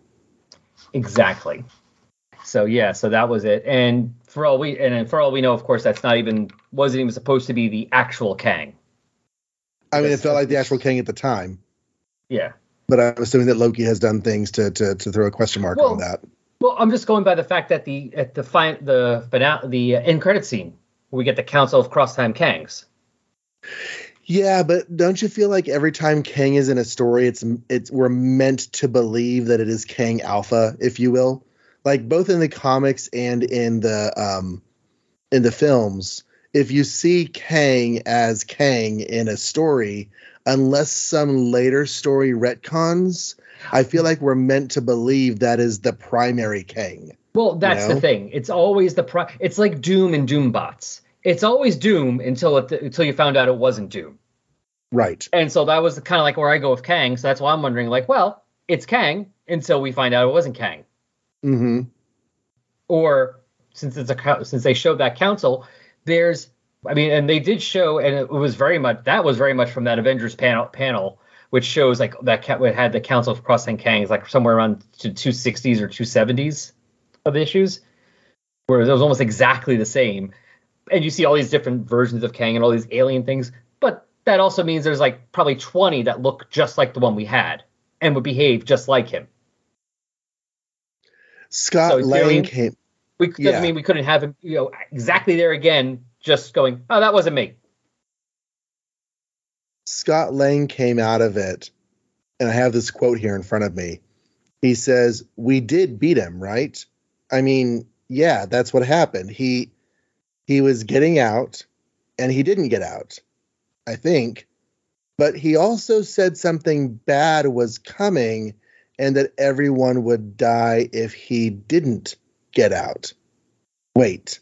Exactly. So yeah, so that was it. And for all we and for all we know, of course, that's not even wasn't even supposed to be the actual Kang. I mean, it felt like the actual Kang at the time. Yeah. But I'm assuming that Loki has done things to to, to throw a question mark well, on that. Well, I'm just going by the fact that the at the fi- the finale, the end credit scene, where we get the Council of Crosstime Kangs. Yeah, but don't you feel like every time Kang is in a story, it's it's we're meant to believe that it is Kang Alpha, if you will? Like both in the comics and in the um, in the films, if you see Kang as Kang in a story, unless some later story retcons, I feel like we're meant to believe that is the primary Kang. Well, that's you know? the thing. It's always the pri- It's like Doom and Doombots. It's always Doom until it, until you found out it wasn't Doom. Right. And so that was kind of like where I go with Kang. So that's why I'm wondering, like, well, it's Kang until we find out it wasn't Kang. Mm-hmm. Or since it's a since they showed that council, there's, I mean, and they did show, and it was very much that was very much from that Avengers panel panel, which shows like that had the Council of Crossing Kangs like somewhere around to two sixties or two seventies of the issues, where it was almost exactly the same. And you see all these different versions of Kang and all these alien things. But that also means there's like probably twenty that look just like the one we had and would behave just like him. Scott so, Lang you know, came. We doesn't yeah. mean we couldn't have him, you know, exactly there again, just going, oh, that wasn't me. Scott Lang came out of it, and I have this quote here in front of me. He says, "We did beat him, right? I mean, yeah, that's what happened. He." He was getting out, and he didn't get out, I think. But he also said something bad was coming and that everyone would die if he didn't get out. Wait,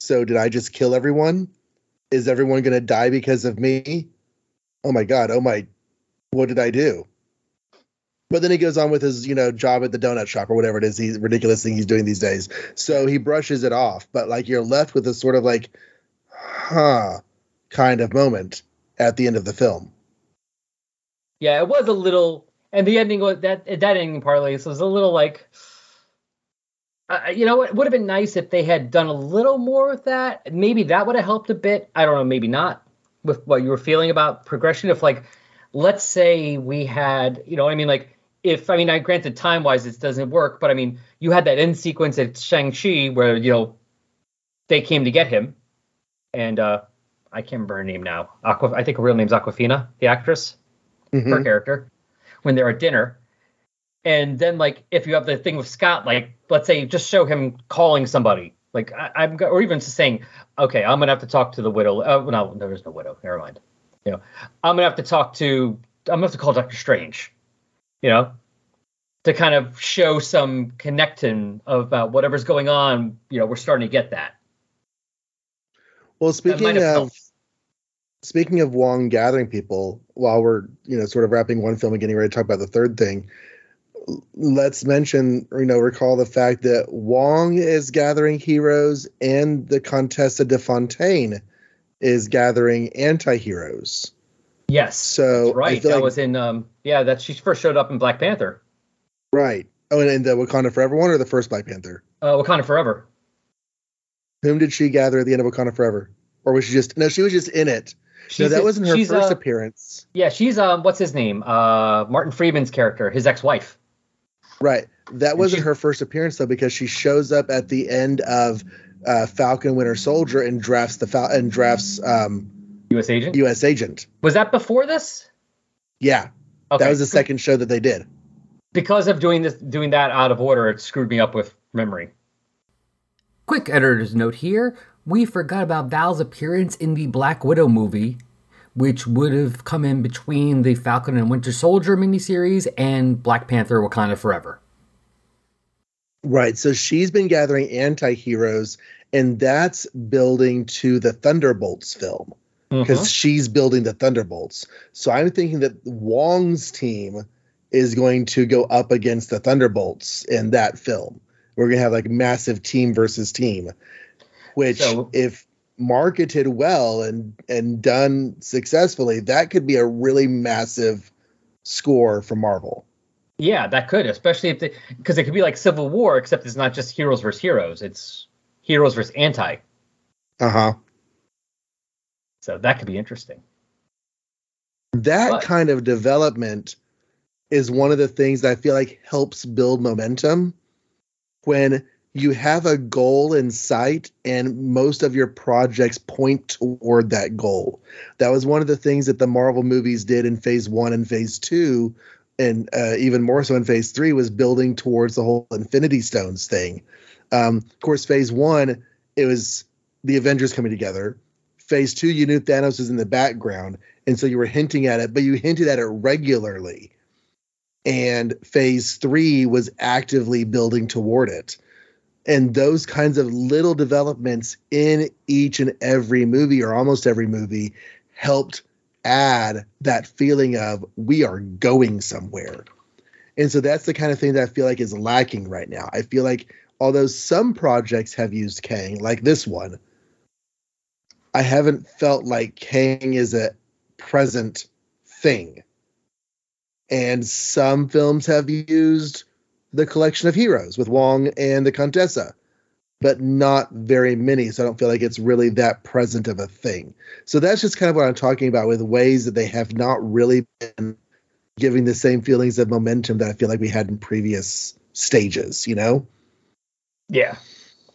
so did I just kill everyone? Is everyone going to die because of me? Oh, my God. Oh, my. What did I do? But then he goes on with his, you know, job at the donut shop or whatever it is, he's ridiculous thing he's doing these days. So he brushes it off. But like you're left with a sort of like, huh, kind of moment at the end of the film. Yeah, it was a little, and the ending was that that ending partly so was a little like, uh, you know, it would have been nice if they had done a little more with that. Maybe that would have helped a bit. I don't know, maybe not with what you were feeling about progression. If like, let's say we had, you know, what I mean, like. If, I mean, I granted time-wise it doesn't work, but I mean, you had that end sequence at Shang-Chi where, you know, they came to get him. And uh, I can't remember her name now. Aqua, I think her real name's Aquafina, the actress, mm-hmm. her character, when they're at dinner. And then, like, if you have the thing with Scott, like, let's say just show him calling somebody. Like, I, I'm, or even just saying, okay, I'm going to have to talk to the widow. Oh, no, there's no widow. Never mind. You know, I'm going to have to talk to, I'm going to have to call Doctor Strange. You know, to kind of show some connection about whatever's going on. You know, we're starting to get that. Well, speaking that of speaking of Wong gathering people, while we're, you know, sort of wrapping one film and getting ready to talk about the third thing, let's mention, you know, recall the fact that Wong is gathering heroes and the Contessa de Fontaine is gathering anti-heroes. Yes, so that's right. I feel that like, was in um, yeah. That she first showed up in Black Panther. Right. Oh, and, and the Wakanda Forever one, or the first Black Panther? Uh, Wakanda Forever. Whom did she gather at the end of Wakanda Forever? Or was she just no? She was just in it. She's no, that a, wasn't her first a, appearance. Yeah, she's um, what's his name? Uh, Martin Freeman's character, his ex-wife. Right. That and wasn't she, her first appearance though, because she shows up at the end of uh, Falcon Winter Soldier and drafts the fal- and drafts um, U S Agent? U S Agent. Was that before this? Yeah. Okay. That was the second show that they did. Because of doing this, doing that out of order, it screwed me up with memory. Quick editor's note here. We forgot about Val's appearance in the Black Widow movie, which would have come in between the Falcon and Winter Soldier miniseries and Black Panther: Wakanda Forever. Right, so she's been gathering anti-heroes, and that's building to the Thunderbolts film, because uh-huh. she's building the Thunderbolts. So I'm thinking that Wong's team is going to go up against the Thunderbolts in that film. We're going to have like massive team versus team, which so, if marketed well and, and done successfully, that could be a really massive score for Marvel. Yeah, that could, especially if they, because it could be like Civil War, except it's not just heroes versus heroes. It's heroes versus anti. Uh-huh. So that could be interesting. That but. kind of development is one of the things that I feel like helps build momentum. When you have a goal in sight and most of your projects point toward that goal. That was one of the things that the Marvel movies did in phase one and phase two, and uh, even more so in phase three, was building towards the whole Infinity Stones thing. Um, of course, phase one, it was the Avengers coming together. Phase two, you knew Thanos was in the background, and so you were hinting at it, but you hinted at it regularly. And phase three was actively building toward it. And those kinds of little developments in each and every movie, or almost every movie, helped add that feeling of we are going somewhere. And so that's the kind of thing that I feel like is lacking right now. I feel like although some projects have used Kang, like this one, I haven't felt like Kang is a present thing. And some films have used the collection of heroes with Wong and the Contessa, but not very many. So I don't feel like it's really that present of a thing. So that's just kind of what I'm talking about with ways that they have not really been giving the same feelings of momentum that I feel like we had in previous stages, you know? Yeah,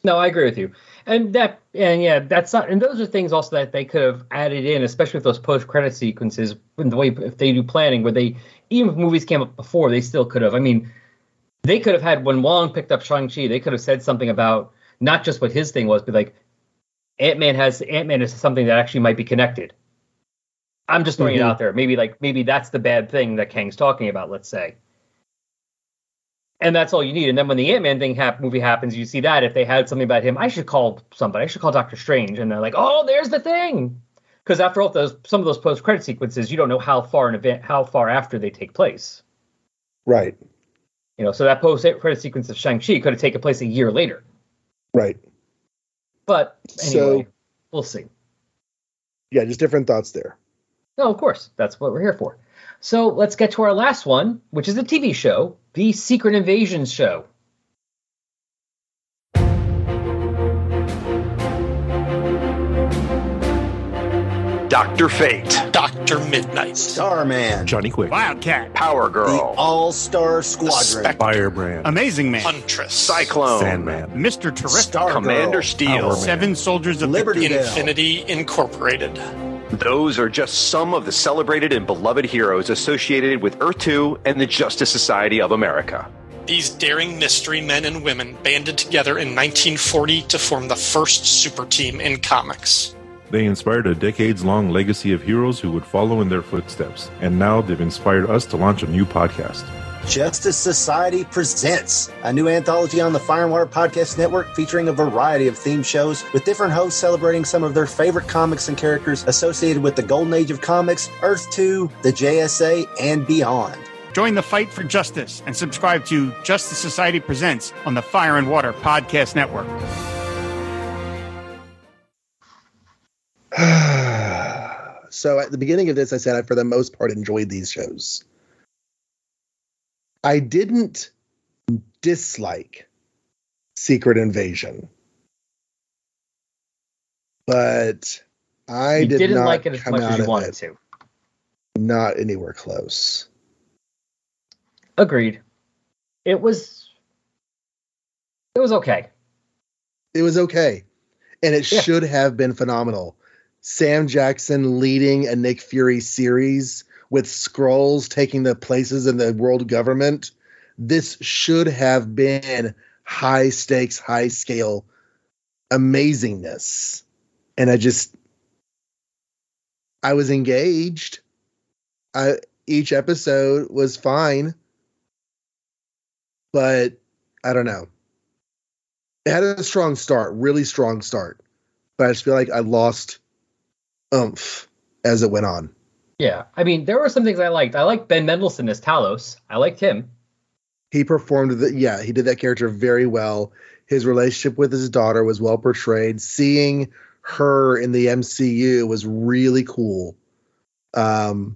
no, I agree with you. And that, and yeah, that's not, and those are things also that they could have added in, especially with those post-credit sequences, in the way if they do planning, where they, even if movies came up before, they still could have. I mean, they could have had, when Wong picked up Shang-Chi, they could have said something about not just what his thing was, but like, Ant-Man has, Ant-Man is something that actually might be connected. I'm just throwing mm-hmm. it out there. Maybe like, maybe that's the bad thing that Kang's talking about, let's say. And that's all you need. And then when the Ant-Man thing hap- movie happens, you see that if they had something about him, I should call somebody. I should call Doctor Strange. And they're like, oh, there's the thing. Because after all, those some of those post-credit sequences, you don't know how far an event, how far after they take place. Right. You know, so that post-credit sequence of Shang-Chi could have taken place a year later. Right. But anyway, so, we'll see. Yeah, just different thoughts there. No, of course. That's what we're here for. So let's get to our last one, which is a T V show, the Secret Invasion show. Doctor Fate. Doctor Midnight. Starman. Johnny Quick. Wildcat. Power Girl. The All-Star Squadron. Firebrand. Amazing Man. Huntress. Cyclone. Sandman. Mister Terrific. Stargirl. Commander Steel. Seven Soldiers of Liberty. Infinity Incorporated. Those are just some of the celebrated and beloved heroes associated with Earth two and the Justice Society of America. These daring mystery men and women banded together in nineteen forty to form the first super team in comics. They inspired a decades-long legacy of heroes who would follow in their footsteps, and now they've inspired us to launch a new podcast. Justice Society presents a new anthology on the Fire and Water Podcast Network, featuring a variety of theme shows with different hosts celebrating some of their favorite comics and characters associated with the Golden Age of Comics, Earth two, the J S A, and beyond. Join the fight for justice and subscribe to Justice Society Presents on the Fire and Water Podcast Network. So at the beginning of this, I said I, for the most part, enjoyed these shows. I didn't dislike Secret Invasion, but I you did didn't not like it as much as you wanted to. Not anywhere close. Agreed. It was. It was okay. It was okay, and it yeah. should have been phenomenal. Sam Jackson leading a Nick Fury series with Skrulls taking the places in the world government. This should have been high stakes, high scale amazingness. And I just, I was engaged. I, each episode was fine, but I don't know. It had a strong start, really strong start, but I just feel like I lost oomph as it went on. Yeah, I mean, there were some things I liked. I liked Ben Mendelsohn as Talos. I liked him. He performed, the, yeah, he did that character very well. His relationship with his daughter was well portrayed. Seeing her in the M C U was really cool. Um,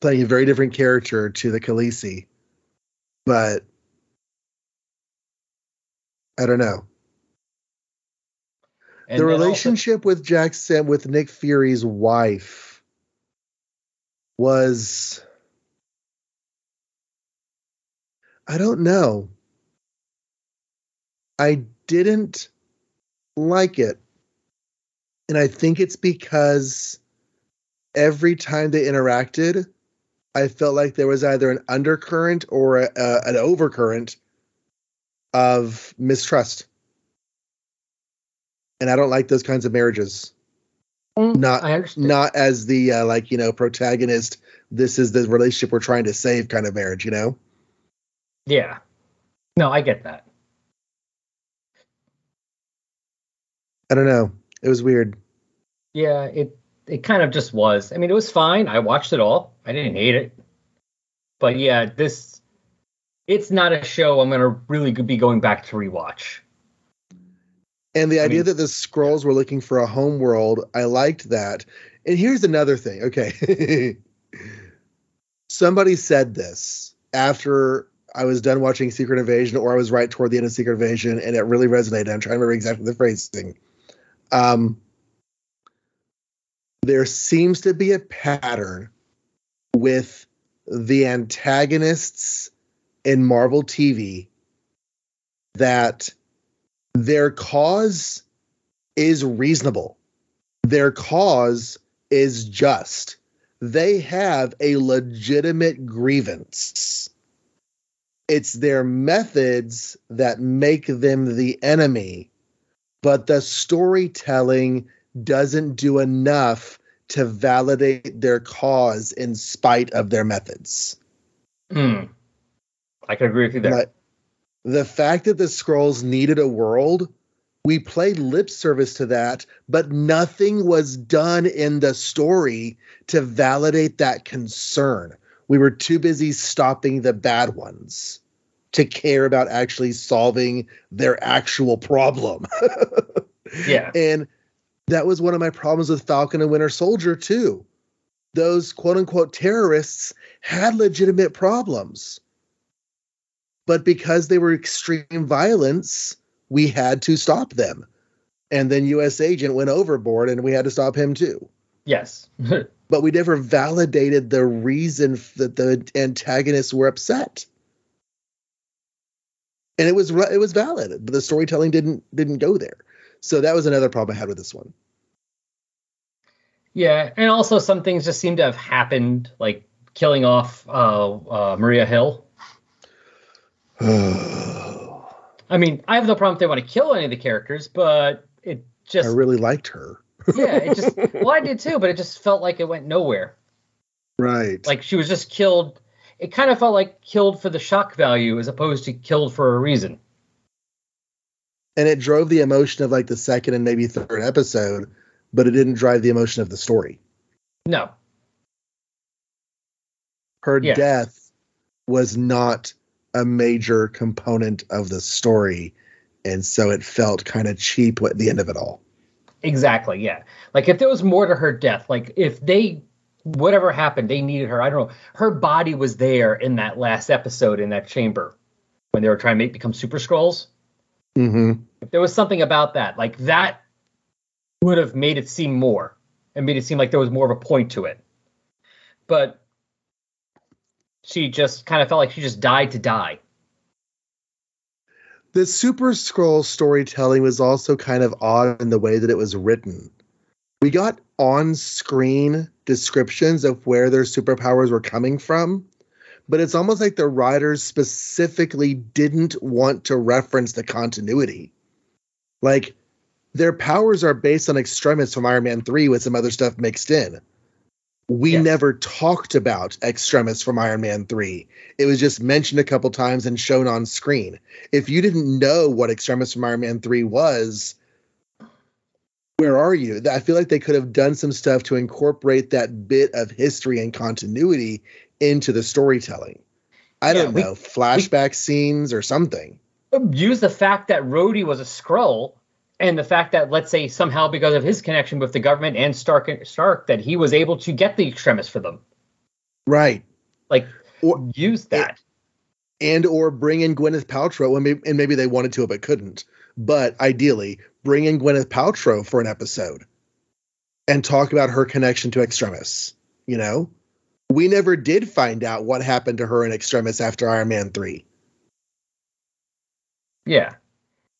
playing a very different character to the Khaleesi, but I don't know. And the relationship also- with Jackson with Nick Fury's wife was, I don't know. I didn't like it. And I think it's because every time they interacted, I felt like there was either an undercurrent or a, a, an overcurrent of mistrust. And I don't like those kinds of marriages. Mm, not, not as the, uh, like, you know, protagonist, this is the relationship we're trying to save kind of marriage, you know? Yeah. No, I get that. I don't know. It was weird. Yeah, it it kind of just was. I mean, it was fine. I watched it all. I didn't hate it. But yeah, this it's not a show I'm going to really be going back to rewatch. And the I idea mean, that the Skrulls were looking for a home world, I liked that. And here's another thing. Okay. Somebody said this after I was done watching Secret Invasion, or I was right toward the end of Secret Invasion, and it really resonated. I'm trying to remember exactly the phrasing. Um, there seems to be a pattern with the antagonists in Marvel T V that their cause is reasonable. Their cause is just. They have a legitimate grievance. It's their methods that make them the enemy, but the storytelling doesn't do enough to validate their cause in spite of their methods. Mm. I can agree with you there. But the fact that the Skrulls needed a world, we played lip service to that, but nothing was done in the story to validate that concern. We were too busy stopping the bad ones to care about actually solving their actual problem. Yeah. And that was one of my problems with Falcon and Winter Soldier, too. Those quote unquote terrorists had legitimate problems. But because they were extreme violence, we had to stop them. And then U S Agent went overboard and we had to stop him, too. Yes. But we never validated the reason that the antagonists were upset. And it was it was valid, but the storytelling didn't didn't go there. So that was another problem I had with this one. Yeah, and also some things just seem to have happened, like killing off uh, uh, Maria Hill. I mean, I have no problem if they want to kill any of the characters, but it just... I really liked her. Yeah, it just, well, I did too, but it just felt like it went nowhere. Right. Like she was just killed. It kind of felt like killed for the shock value as opposed to killed for a reason. And it drove the emotion of like the second and maybe third episode, but it didn't drive the emotion of the story. No. Her yeah. death was not a major component of the story. And so it felt kind of cheap at the end of it all. Exactly, yeah. Like, if there was more to her death, like, if they, whatever happened, they needed her, I don't know. Her body was there in that last episode in that chamber when they were trying to make become Super Skrulls. Mm-hmm. If there was something about that, like, that would have made it seem more and made it seem like there was more of a point to it. But she just kind of felt like she just died to die. The Super Skrull storytelling was also kind of odd in the way that it was written. we got on-screen descriptions of where their superpowers were coming from, but it's almost like the writers specifically didn't want to reference the continuity. Like, their powers are based on Extremis from Iron Man three with some other stuff mixed in. We yes. never talked about Extremis from Iron Man three. It was just mentioned a couple times and shown on screen. If you didn't know what Extremis from Iron Man three was, where are you? I feel like they could have done some stuff to incorporate that bit of history and continuity into the storytelling. I yeah, don't know, we, flashback we, scenes or something. Use the fact that Rhodey was a Skrull, and the fact that, let's say, somehow because of his connection with the government and Stark, Stark that he was able to get the Extremis for them. Right. Like, or, use that. And or bring in Gwyneth Paltrow, and maybe, and maybe they wanted to but couldn't. But ideally, bring in Gwyneth Paltrow for an episode and talk about her connection to Extremis. You know? We never did find out what happened to her in Extremis after Iron Man three. Yeah.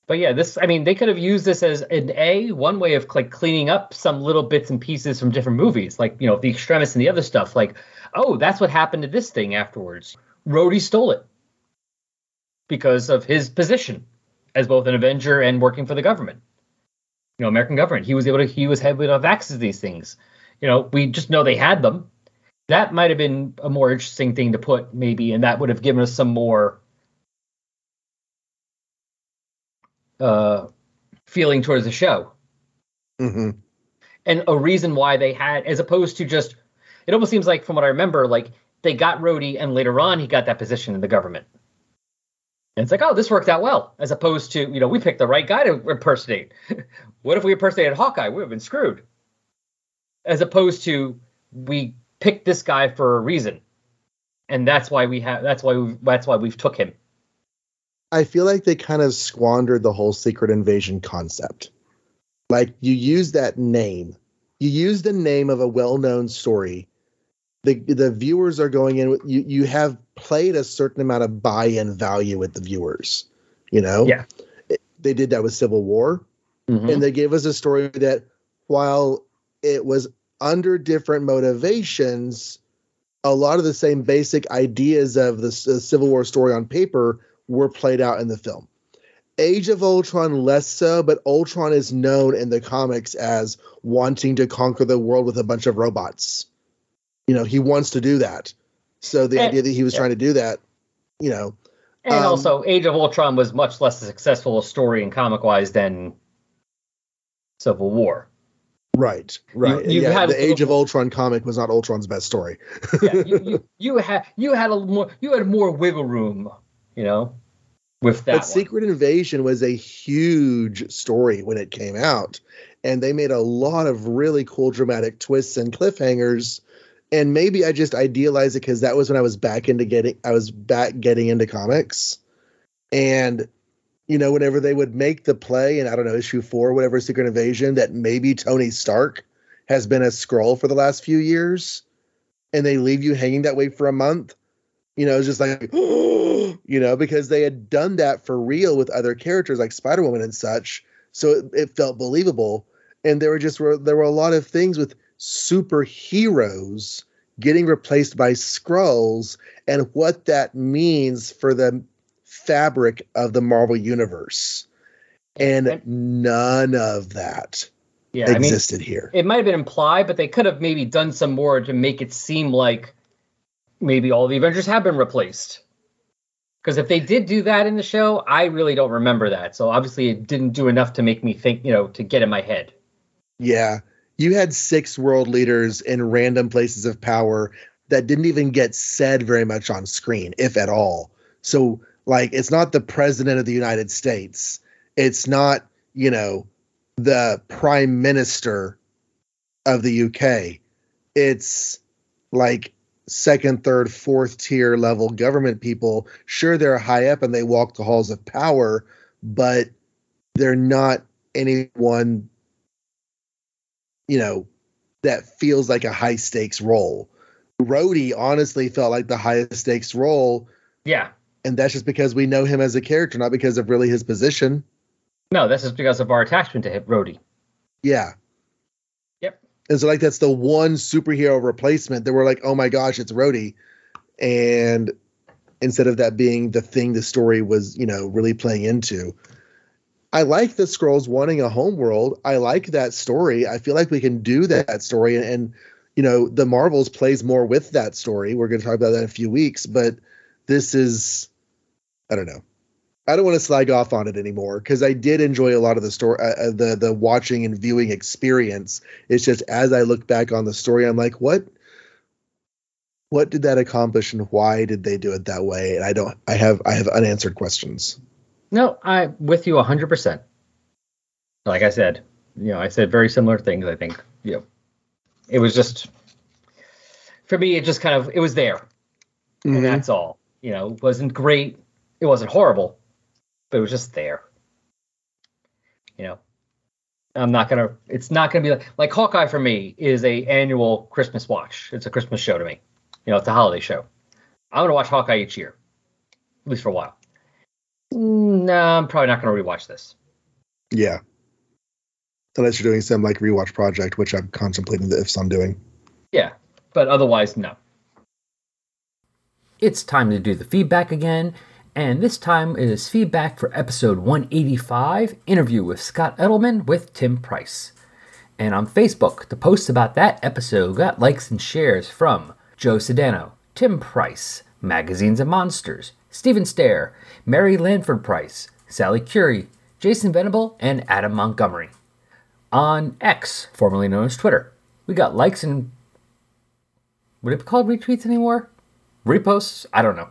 But yeah, this, I mean, they could have used this as an A, one way of like cleaning up some little bits and pieces from different movies, like, you know, the Extremis and the other stuff, like, oh, that's what happened to this thing afterwards. Rhodey stole it because of his position as both an Avenger and working for the government, you know, American government. He was able to, he was heavily able to have access to these things. You know, we just know they had them. That might have been a more interesting thing to put, maybe, and that would have given us some more uh, feeling towards the show. Mm-hmm. And a reason why they had, as opposed to just, it almost seems like, from what I remember, like, they got Rhodey, and later on, he got that position in the government. And it's like, oh, this worked out well, as opposed to, you know, we picked the right guy to impersonate. What if we impersonated Hawkeye? We would have been screwed. As opposed to, we pick this guy for a reason, and that's why we have. That's why. We, that's why we've took him. I feel like they kind of squandered the whole Secret Invasion concept. Like, you use that name, you use the name of a well-known story. The the viewers are going in. With, you you have played a certain amount of buy-in value with the viewers. You know. Yeah. It, they did that with Civil War, mm-hmm. and they gave us a story that, while it was under different motivations, a lot of the same basic ideas of the, the Civil War story on paper were played out in the film. Age of Ultron less so, but Ultron is known in the comics as wanting to conquer the world with a bunch of robots. You know, he wants to do that. So the and, idea that he was yeah. trying to do that, you know. And um, also, Age of Ultron was much less successful a story in comic-wise than Civil War. Right, right. You, you yeah, had the Age of Ultron comic was not Ultron's best story. yeah, you, you, you had you had a more you had more wiggle room, you know, with that. But one. Secret Invasion was a huge story when it came out, and they made a lot of really cool dramatic twists and cliffhangers. And maybe I just idealized it because that was when I was back into getting I was back getting into comics, and. You know, whenever they would make the play in, I don't know, issue four, whatever, Secret Invasion, that maybe Tony Stark has been a Skrull for the last few years, and they leave you hanging that way for a month. You know, it's just like, you know, because they had done that for real with other characters like Spider-Woman and such, so it, it felt believable. And there were just were there were a lot of things with superheroes getting replaced by Skrulls and what that means for the fabric of the Marvel Universe, and I, none of that yeah, existed I mean, here. It might have been implied, but they could have maybe done some more to make it seem like maybe all the Avengers have been replaced. Because if they did do that in the show, I really don't remember that. So obviously it didn't do enough to make me think, you know, to get in my head. Yeah. You had six world leaders in random places of power that didn't even get said very much on screen, if at all. So like, it's not the president of the United States. It's not, you know, the prime minister of the U K. It's like second, third, fourth tier level government people. Sure, they're high up and they walk the halls of power, but they're not anyone, you know, that feels like a high stakes role. Rhodey honestly felt like the highest stakes role. Yeah. And that's just because we know him as a character, not because of really his position. No, that's just because of our attachment to him, Rhodey. Yeah. Yep. And so, like, that's the one superhero replacement that we're like, oh my gosh, it's Rhodey. And instead of that being the thing the story was, you know, really playing into. I like the Skrulls wanting a homeworld. I like that story. I feel like we can do that story. And, and, you know, the Marvels plays more with that story. We're going to talk about that in a few weeks. But this is, I don't know. I don't want to slag off on it anymore because I did enjoy a lot of the story, uh, the the watching and viewing experience. It's just as I look back on the story, I'm like, what, what did that accomplish, and why did they do it that way? And I don't, I have, I have unanswered questions. No, I'm with you one hundred percent. Like I said, you know, I said very similar things. I think, you know, it was just for me. It just kind of, it was there, mm-hmm. and that's all. You know, it wasn't great. It wasn't horrible. But it was just there. You know, I'm not going to, it's not going to be like, like Hawkeye for me is a annual Christmas watch. It's a Christmas show to me. You know, it's a holiday show. I'm going to watch Hawkeye each year, at least for a while. No, I'm probably not going to rewatch this. Yeah. Unless you're doing some like rewatch project, which I'm contemplating the ifs I'm doing. Yeah. But otherwise, no. It's time to do the feedback again. And this time it is feedback for episode one eighty-five, interview with Scott Edelman with Tim Price. And on Facebook, the posts about that episode got likes and shares from Joe Sedano, Tim Price, Magazines and Monsters, Stephen Stair, Mary Lanford Price, Sally Curie, Jason Venable, and Adam Montgomery. On X, formerly known as Twitter, we got likes and... Would it be called retweets anymore? Reposts? I don't know.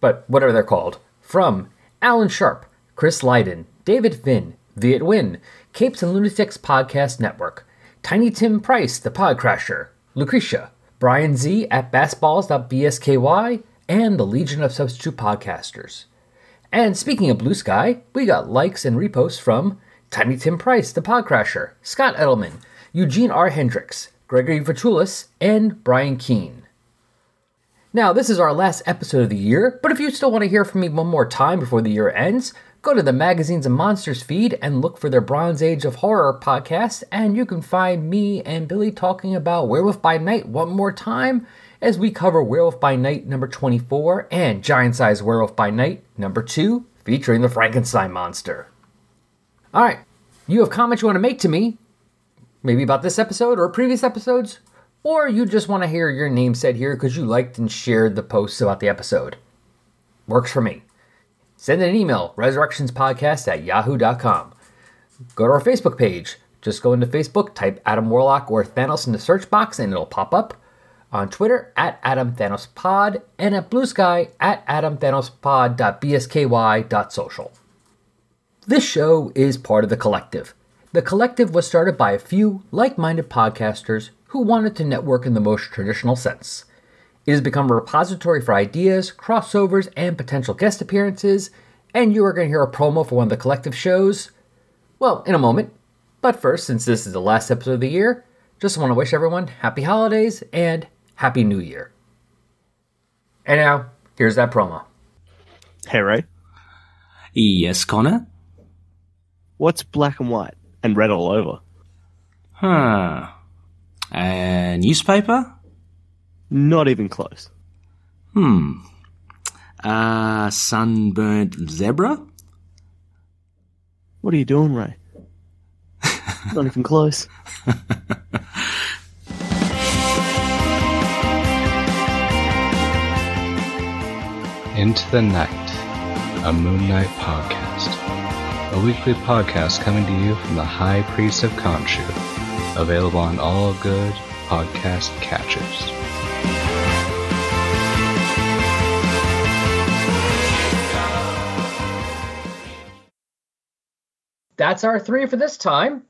But whatever they're called, from Alan Sharp, Chris Lydon, David Vinn, Viet Win, Capes and Lunatics Podcast Network, Tiny Tim Price, The Podcrasher, Lucretia, Brian Z at bassballs dot b s k y, and the Legion of Substitute Podcasters. And speaking of Blue Sky, we got likes and reposts from Tiny Tim Price, The Podcrasher, Scott Edelman, Eugene R. Hendricks, Gregory Vertulis, and Brian Keene. Now, this is our last episode of the year, but if you still want to hear from me one more time before the year ends, go to the Magazines and Monsters feed and look for their Bronze Age of Horror podcast, and you can find me and Billy talking about Werewolf by Night one more time as we cover Werewolf by Night number twenty-four and Giant Size Werewolf by Night number two, featuring the Frankenstein monster. All right, you have comments you want to make to me, maybe about this episode or previous episodes? Or you just want to hear your name said here because you liked and shared the posts about the episode. Works for me. Send an email, resurrectionspodcast at yahoo dot com. Go to our Facebook page. Just go into Facebook, type Adam Warlock or Thanos in the search box, and it'll pop up. On Twitter, at AdamThanosPod, and at Blue Sky, at adam thanos pod dot b s k y dot social. This show is part of The Collective. The Collective was started by a few like-minded podcasters who wanted to network in the most traditional sense. It has become a repository for ideas, crossovers, and potential guest appearances, and you are going to hear a promo for one of the Collective shows, well, in a moment. But first, since this is the last episode of the year, just want to wish everyone happy holidays and happy new year. And now, here's that promo. Hey, Ray. Yes, Connor? What's black and white and red all over? Huh... A newspaper? Not even close. Hmm. Uh, sunburnt zebra? What are you doing, Ray? Not even close. Into the Night, a Moon Knight podcast. A weekly podcast coming to you from the High Priest of Khonshu. Available on all good podcast catchers. That's our three for this time.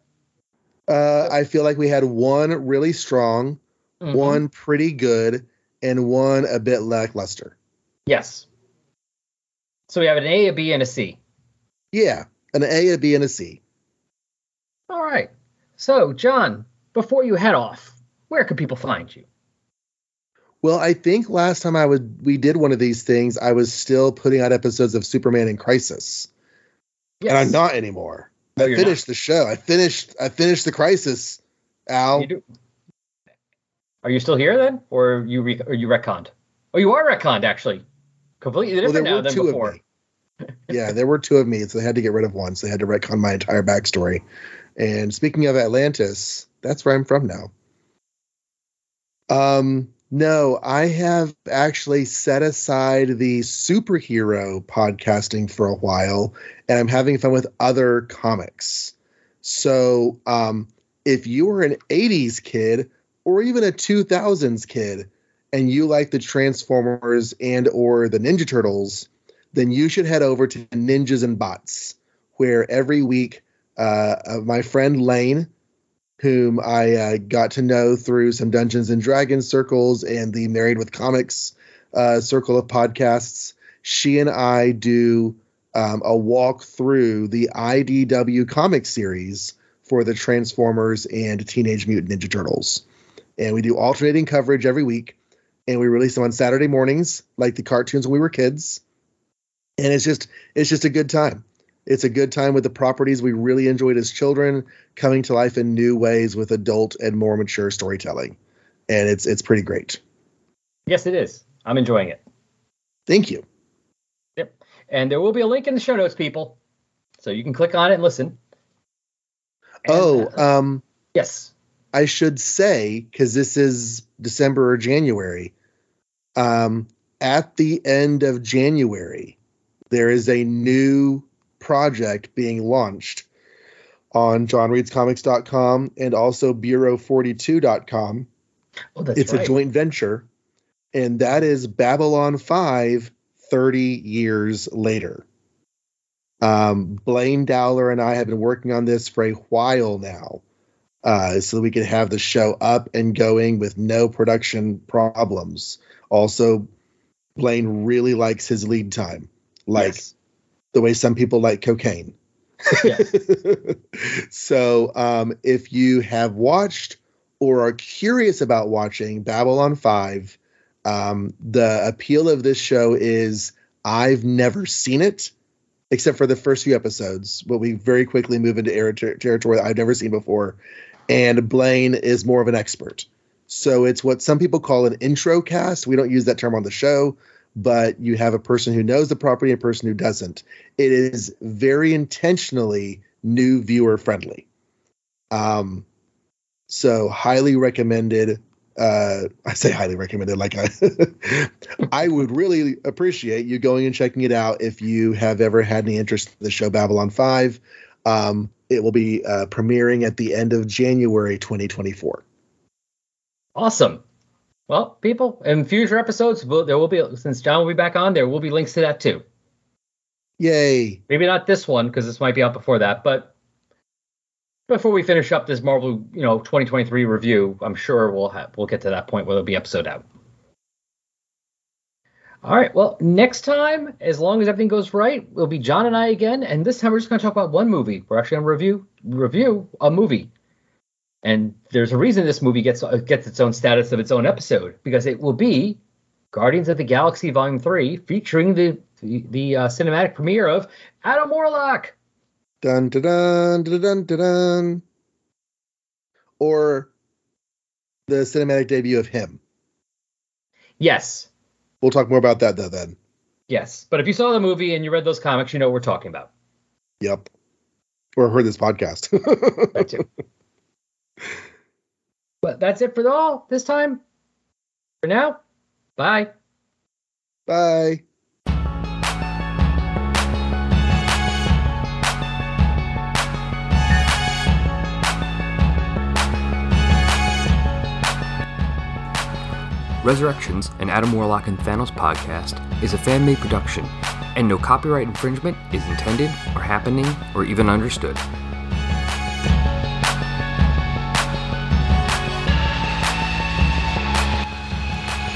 Uh, I feel like we had one really strong, mm-hmm. one pretty good, and one a bit lackluster. Yes. So we have an A, a B, and a C. Yeah, an A, a B, and a C. All right. So, John, before you head off, where can people find you? Well, I think last time I was, we did one of these things, I was still putting out episodes of Superman in Crisis. Yes. And I'm not anymore. No, I finished not. the show. I finished I finished the Crisis Al? You do- Are you still here then? Or you re- are you retconned? Oh, you are retconned, actually. Completely different well, now than before. Yeah, there were two of me, so they had to get rid of one. So they had to retcon my entire backstory. And speaking of Atlantis, that's where I'm from now. Um, no, I have actually set aside the superhero podcasting for a while, and I'm having fun with other comics. So um, if you were an eighties kid, or even a two thousands kid, and you like the Transformers and or the Ninja Turtles, then you should head over to Ninjas and Bots, where every week uh, my friend Lane, whom I uh, got to know through some Dungeons and Dragons circles and the Married with Comics uh, circle of podcasts, she and I do um, a walk through the I D W comic series for the Transformers and Teenage Mutant Ninja Turtles. And we do alternating coverage every week. And we release them on Saturday mornings, like the cartoons when we were kids. And it's just it's just a good time. It's a good time with the properties we really enjoyed as children coming to life in new ways with adult and more mature storytelling. And it's it's pretty great. Yes, it is. I'm enjoying it. Thank you. Yep. And there will be a link in the show notes, people. So you can click on it and listen. And, oh, uh, um, yes. I should say, because this is December or January. Um, at the end of January, there is a new project being launched on john reads comics dot com and also bureau forty-two dot com. Oh, that's it's right. A joint venture, and that is Babylon five thirty years later. Um, Blaine Dowler and I have been working on this for a while now. Uh, so that we could have the show up and going with no production problems. Also, Blaine really likes his lead time, like yes. the way some people like cocaine. Yes. So um, if you have watched or are curious about watching Babylon five, um, the appeal of this show is I've never seen it. Except for the first few episodes, but we very quickly move into air ter- territory that I've never seen before. And Blaine is more of an expert. So it's what some people call an intro cast. We don't use that term on the show, but you have a person who knows the property and a person who doesn't. It is very intentionally new viewer friendly. Um, so highly recommended. Uh, I say highly recommended. Like I, I would really appreciate you going and checking it out if you have ever had any interest in the show Babylon five. Um, it will be uh, premiering at the end of January twenty twenty-four. Awesome. Well, people, in future episodes, we'll, there will be since John will be back on, there will be links to that too. Yay! Maybe not this one because this might be out before that, but. Before we finish up this Marvel, you know, twenty twenty-three review, I'm sure we'll have we'll get to that point where there'll be episode out. All right. Well, next time, as long as everything goes right, it'll be John and I again, and this time we're just going to talk about one movie. We're actually going to review review a movie, and there's a reason this movie gets gets its own status of its own episode because it will be Guardians of the Galaxy Volume Three, featuring the the, the uh, cinematic premiere of Adam Warlock. Dun, dun, dun, dun, dun, dun, dun. Or the cinematic debut of him. Yes. We'll talk more about that, though, then. Yes. But if you saw the movie and you read those comics, you know what we're talking about. Yep. Or heard this podcast. That too. But that's it for all this time. For now, bye. Bye. Resurrections, an Adam Warlock and Thanos podcast, is a fan-made production, and no copyright infringement is intended or happening or even understood.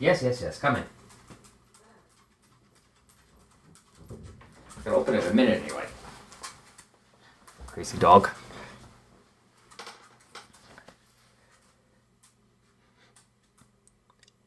Yes, yes, yes. Come in. I'm going to open it in a minute anyway. Crazy dog.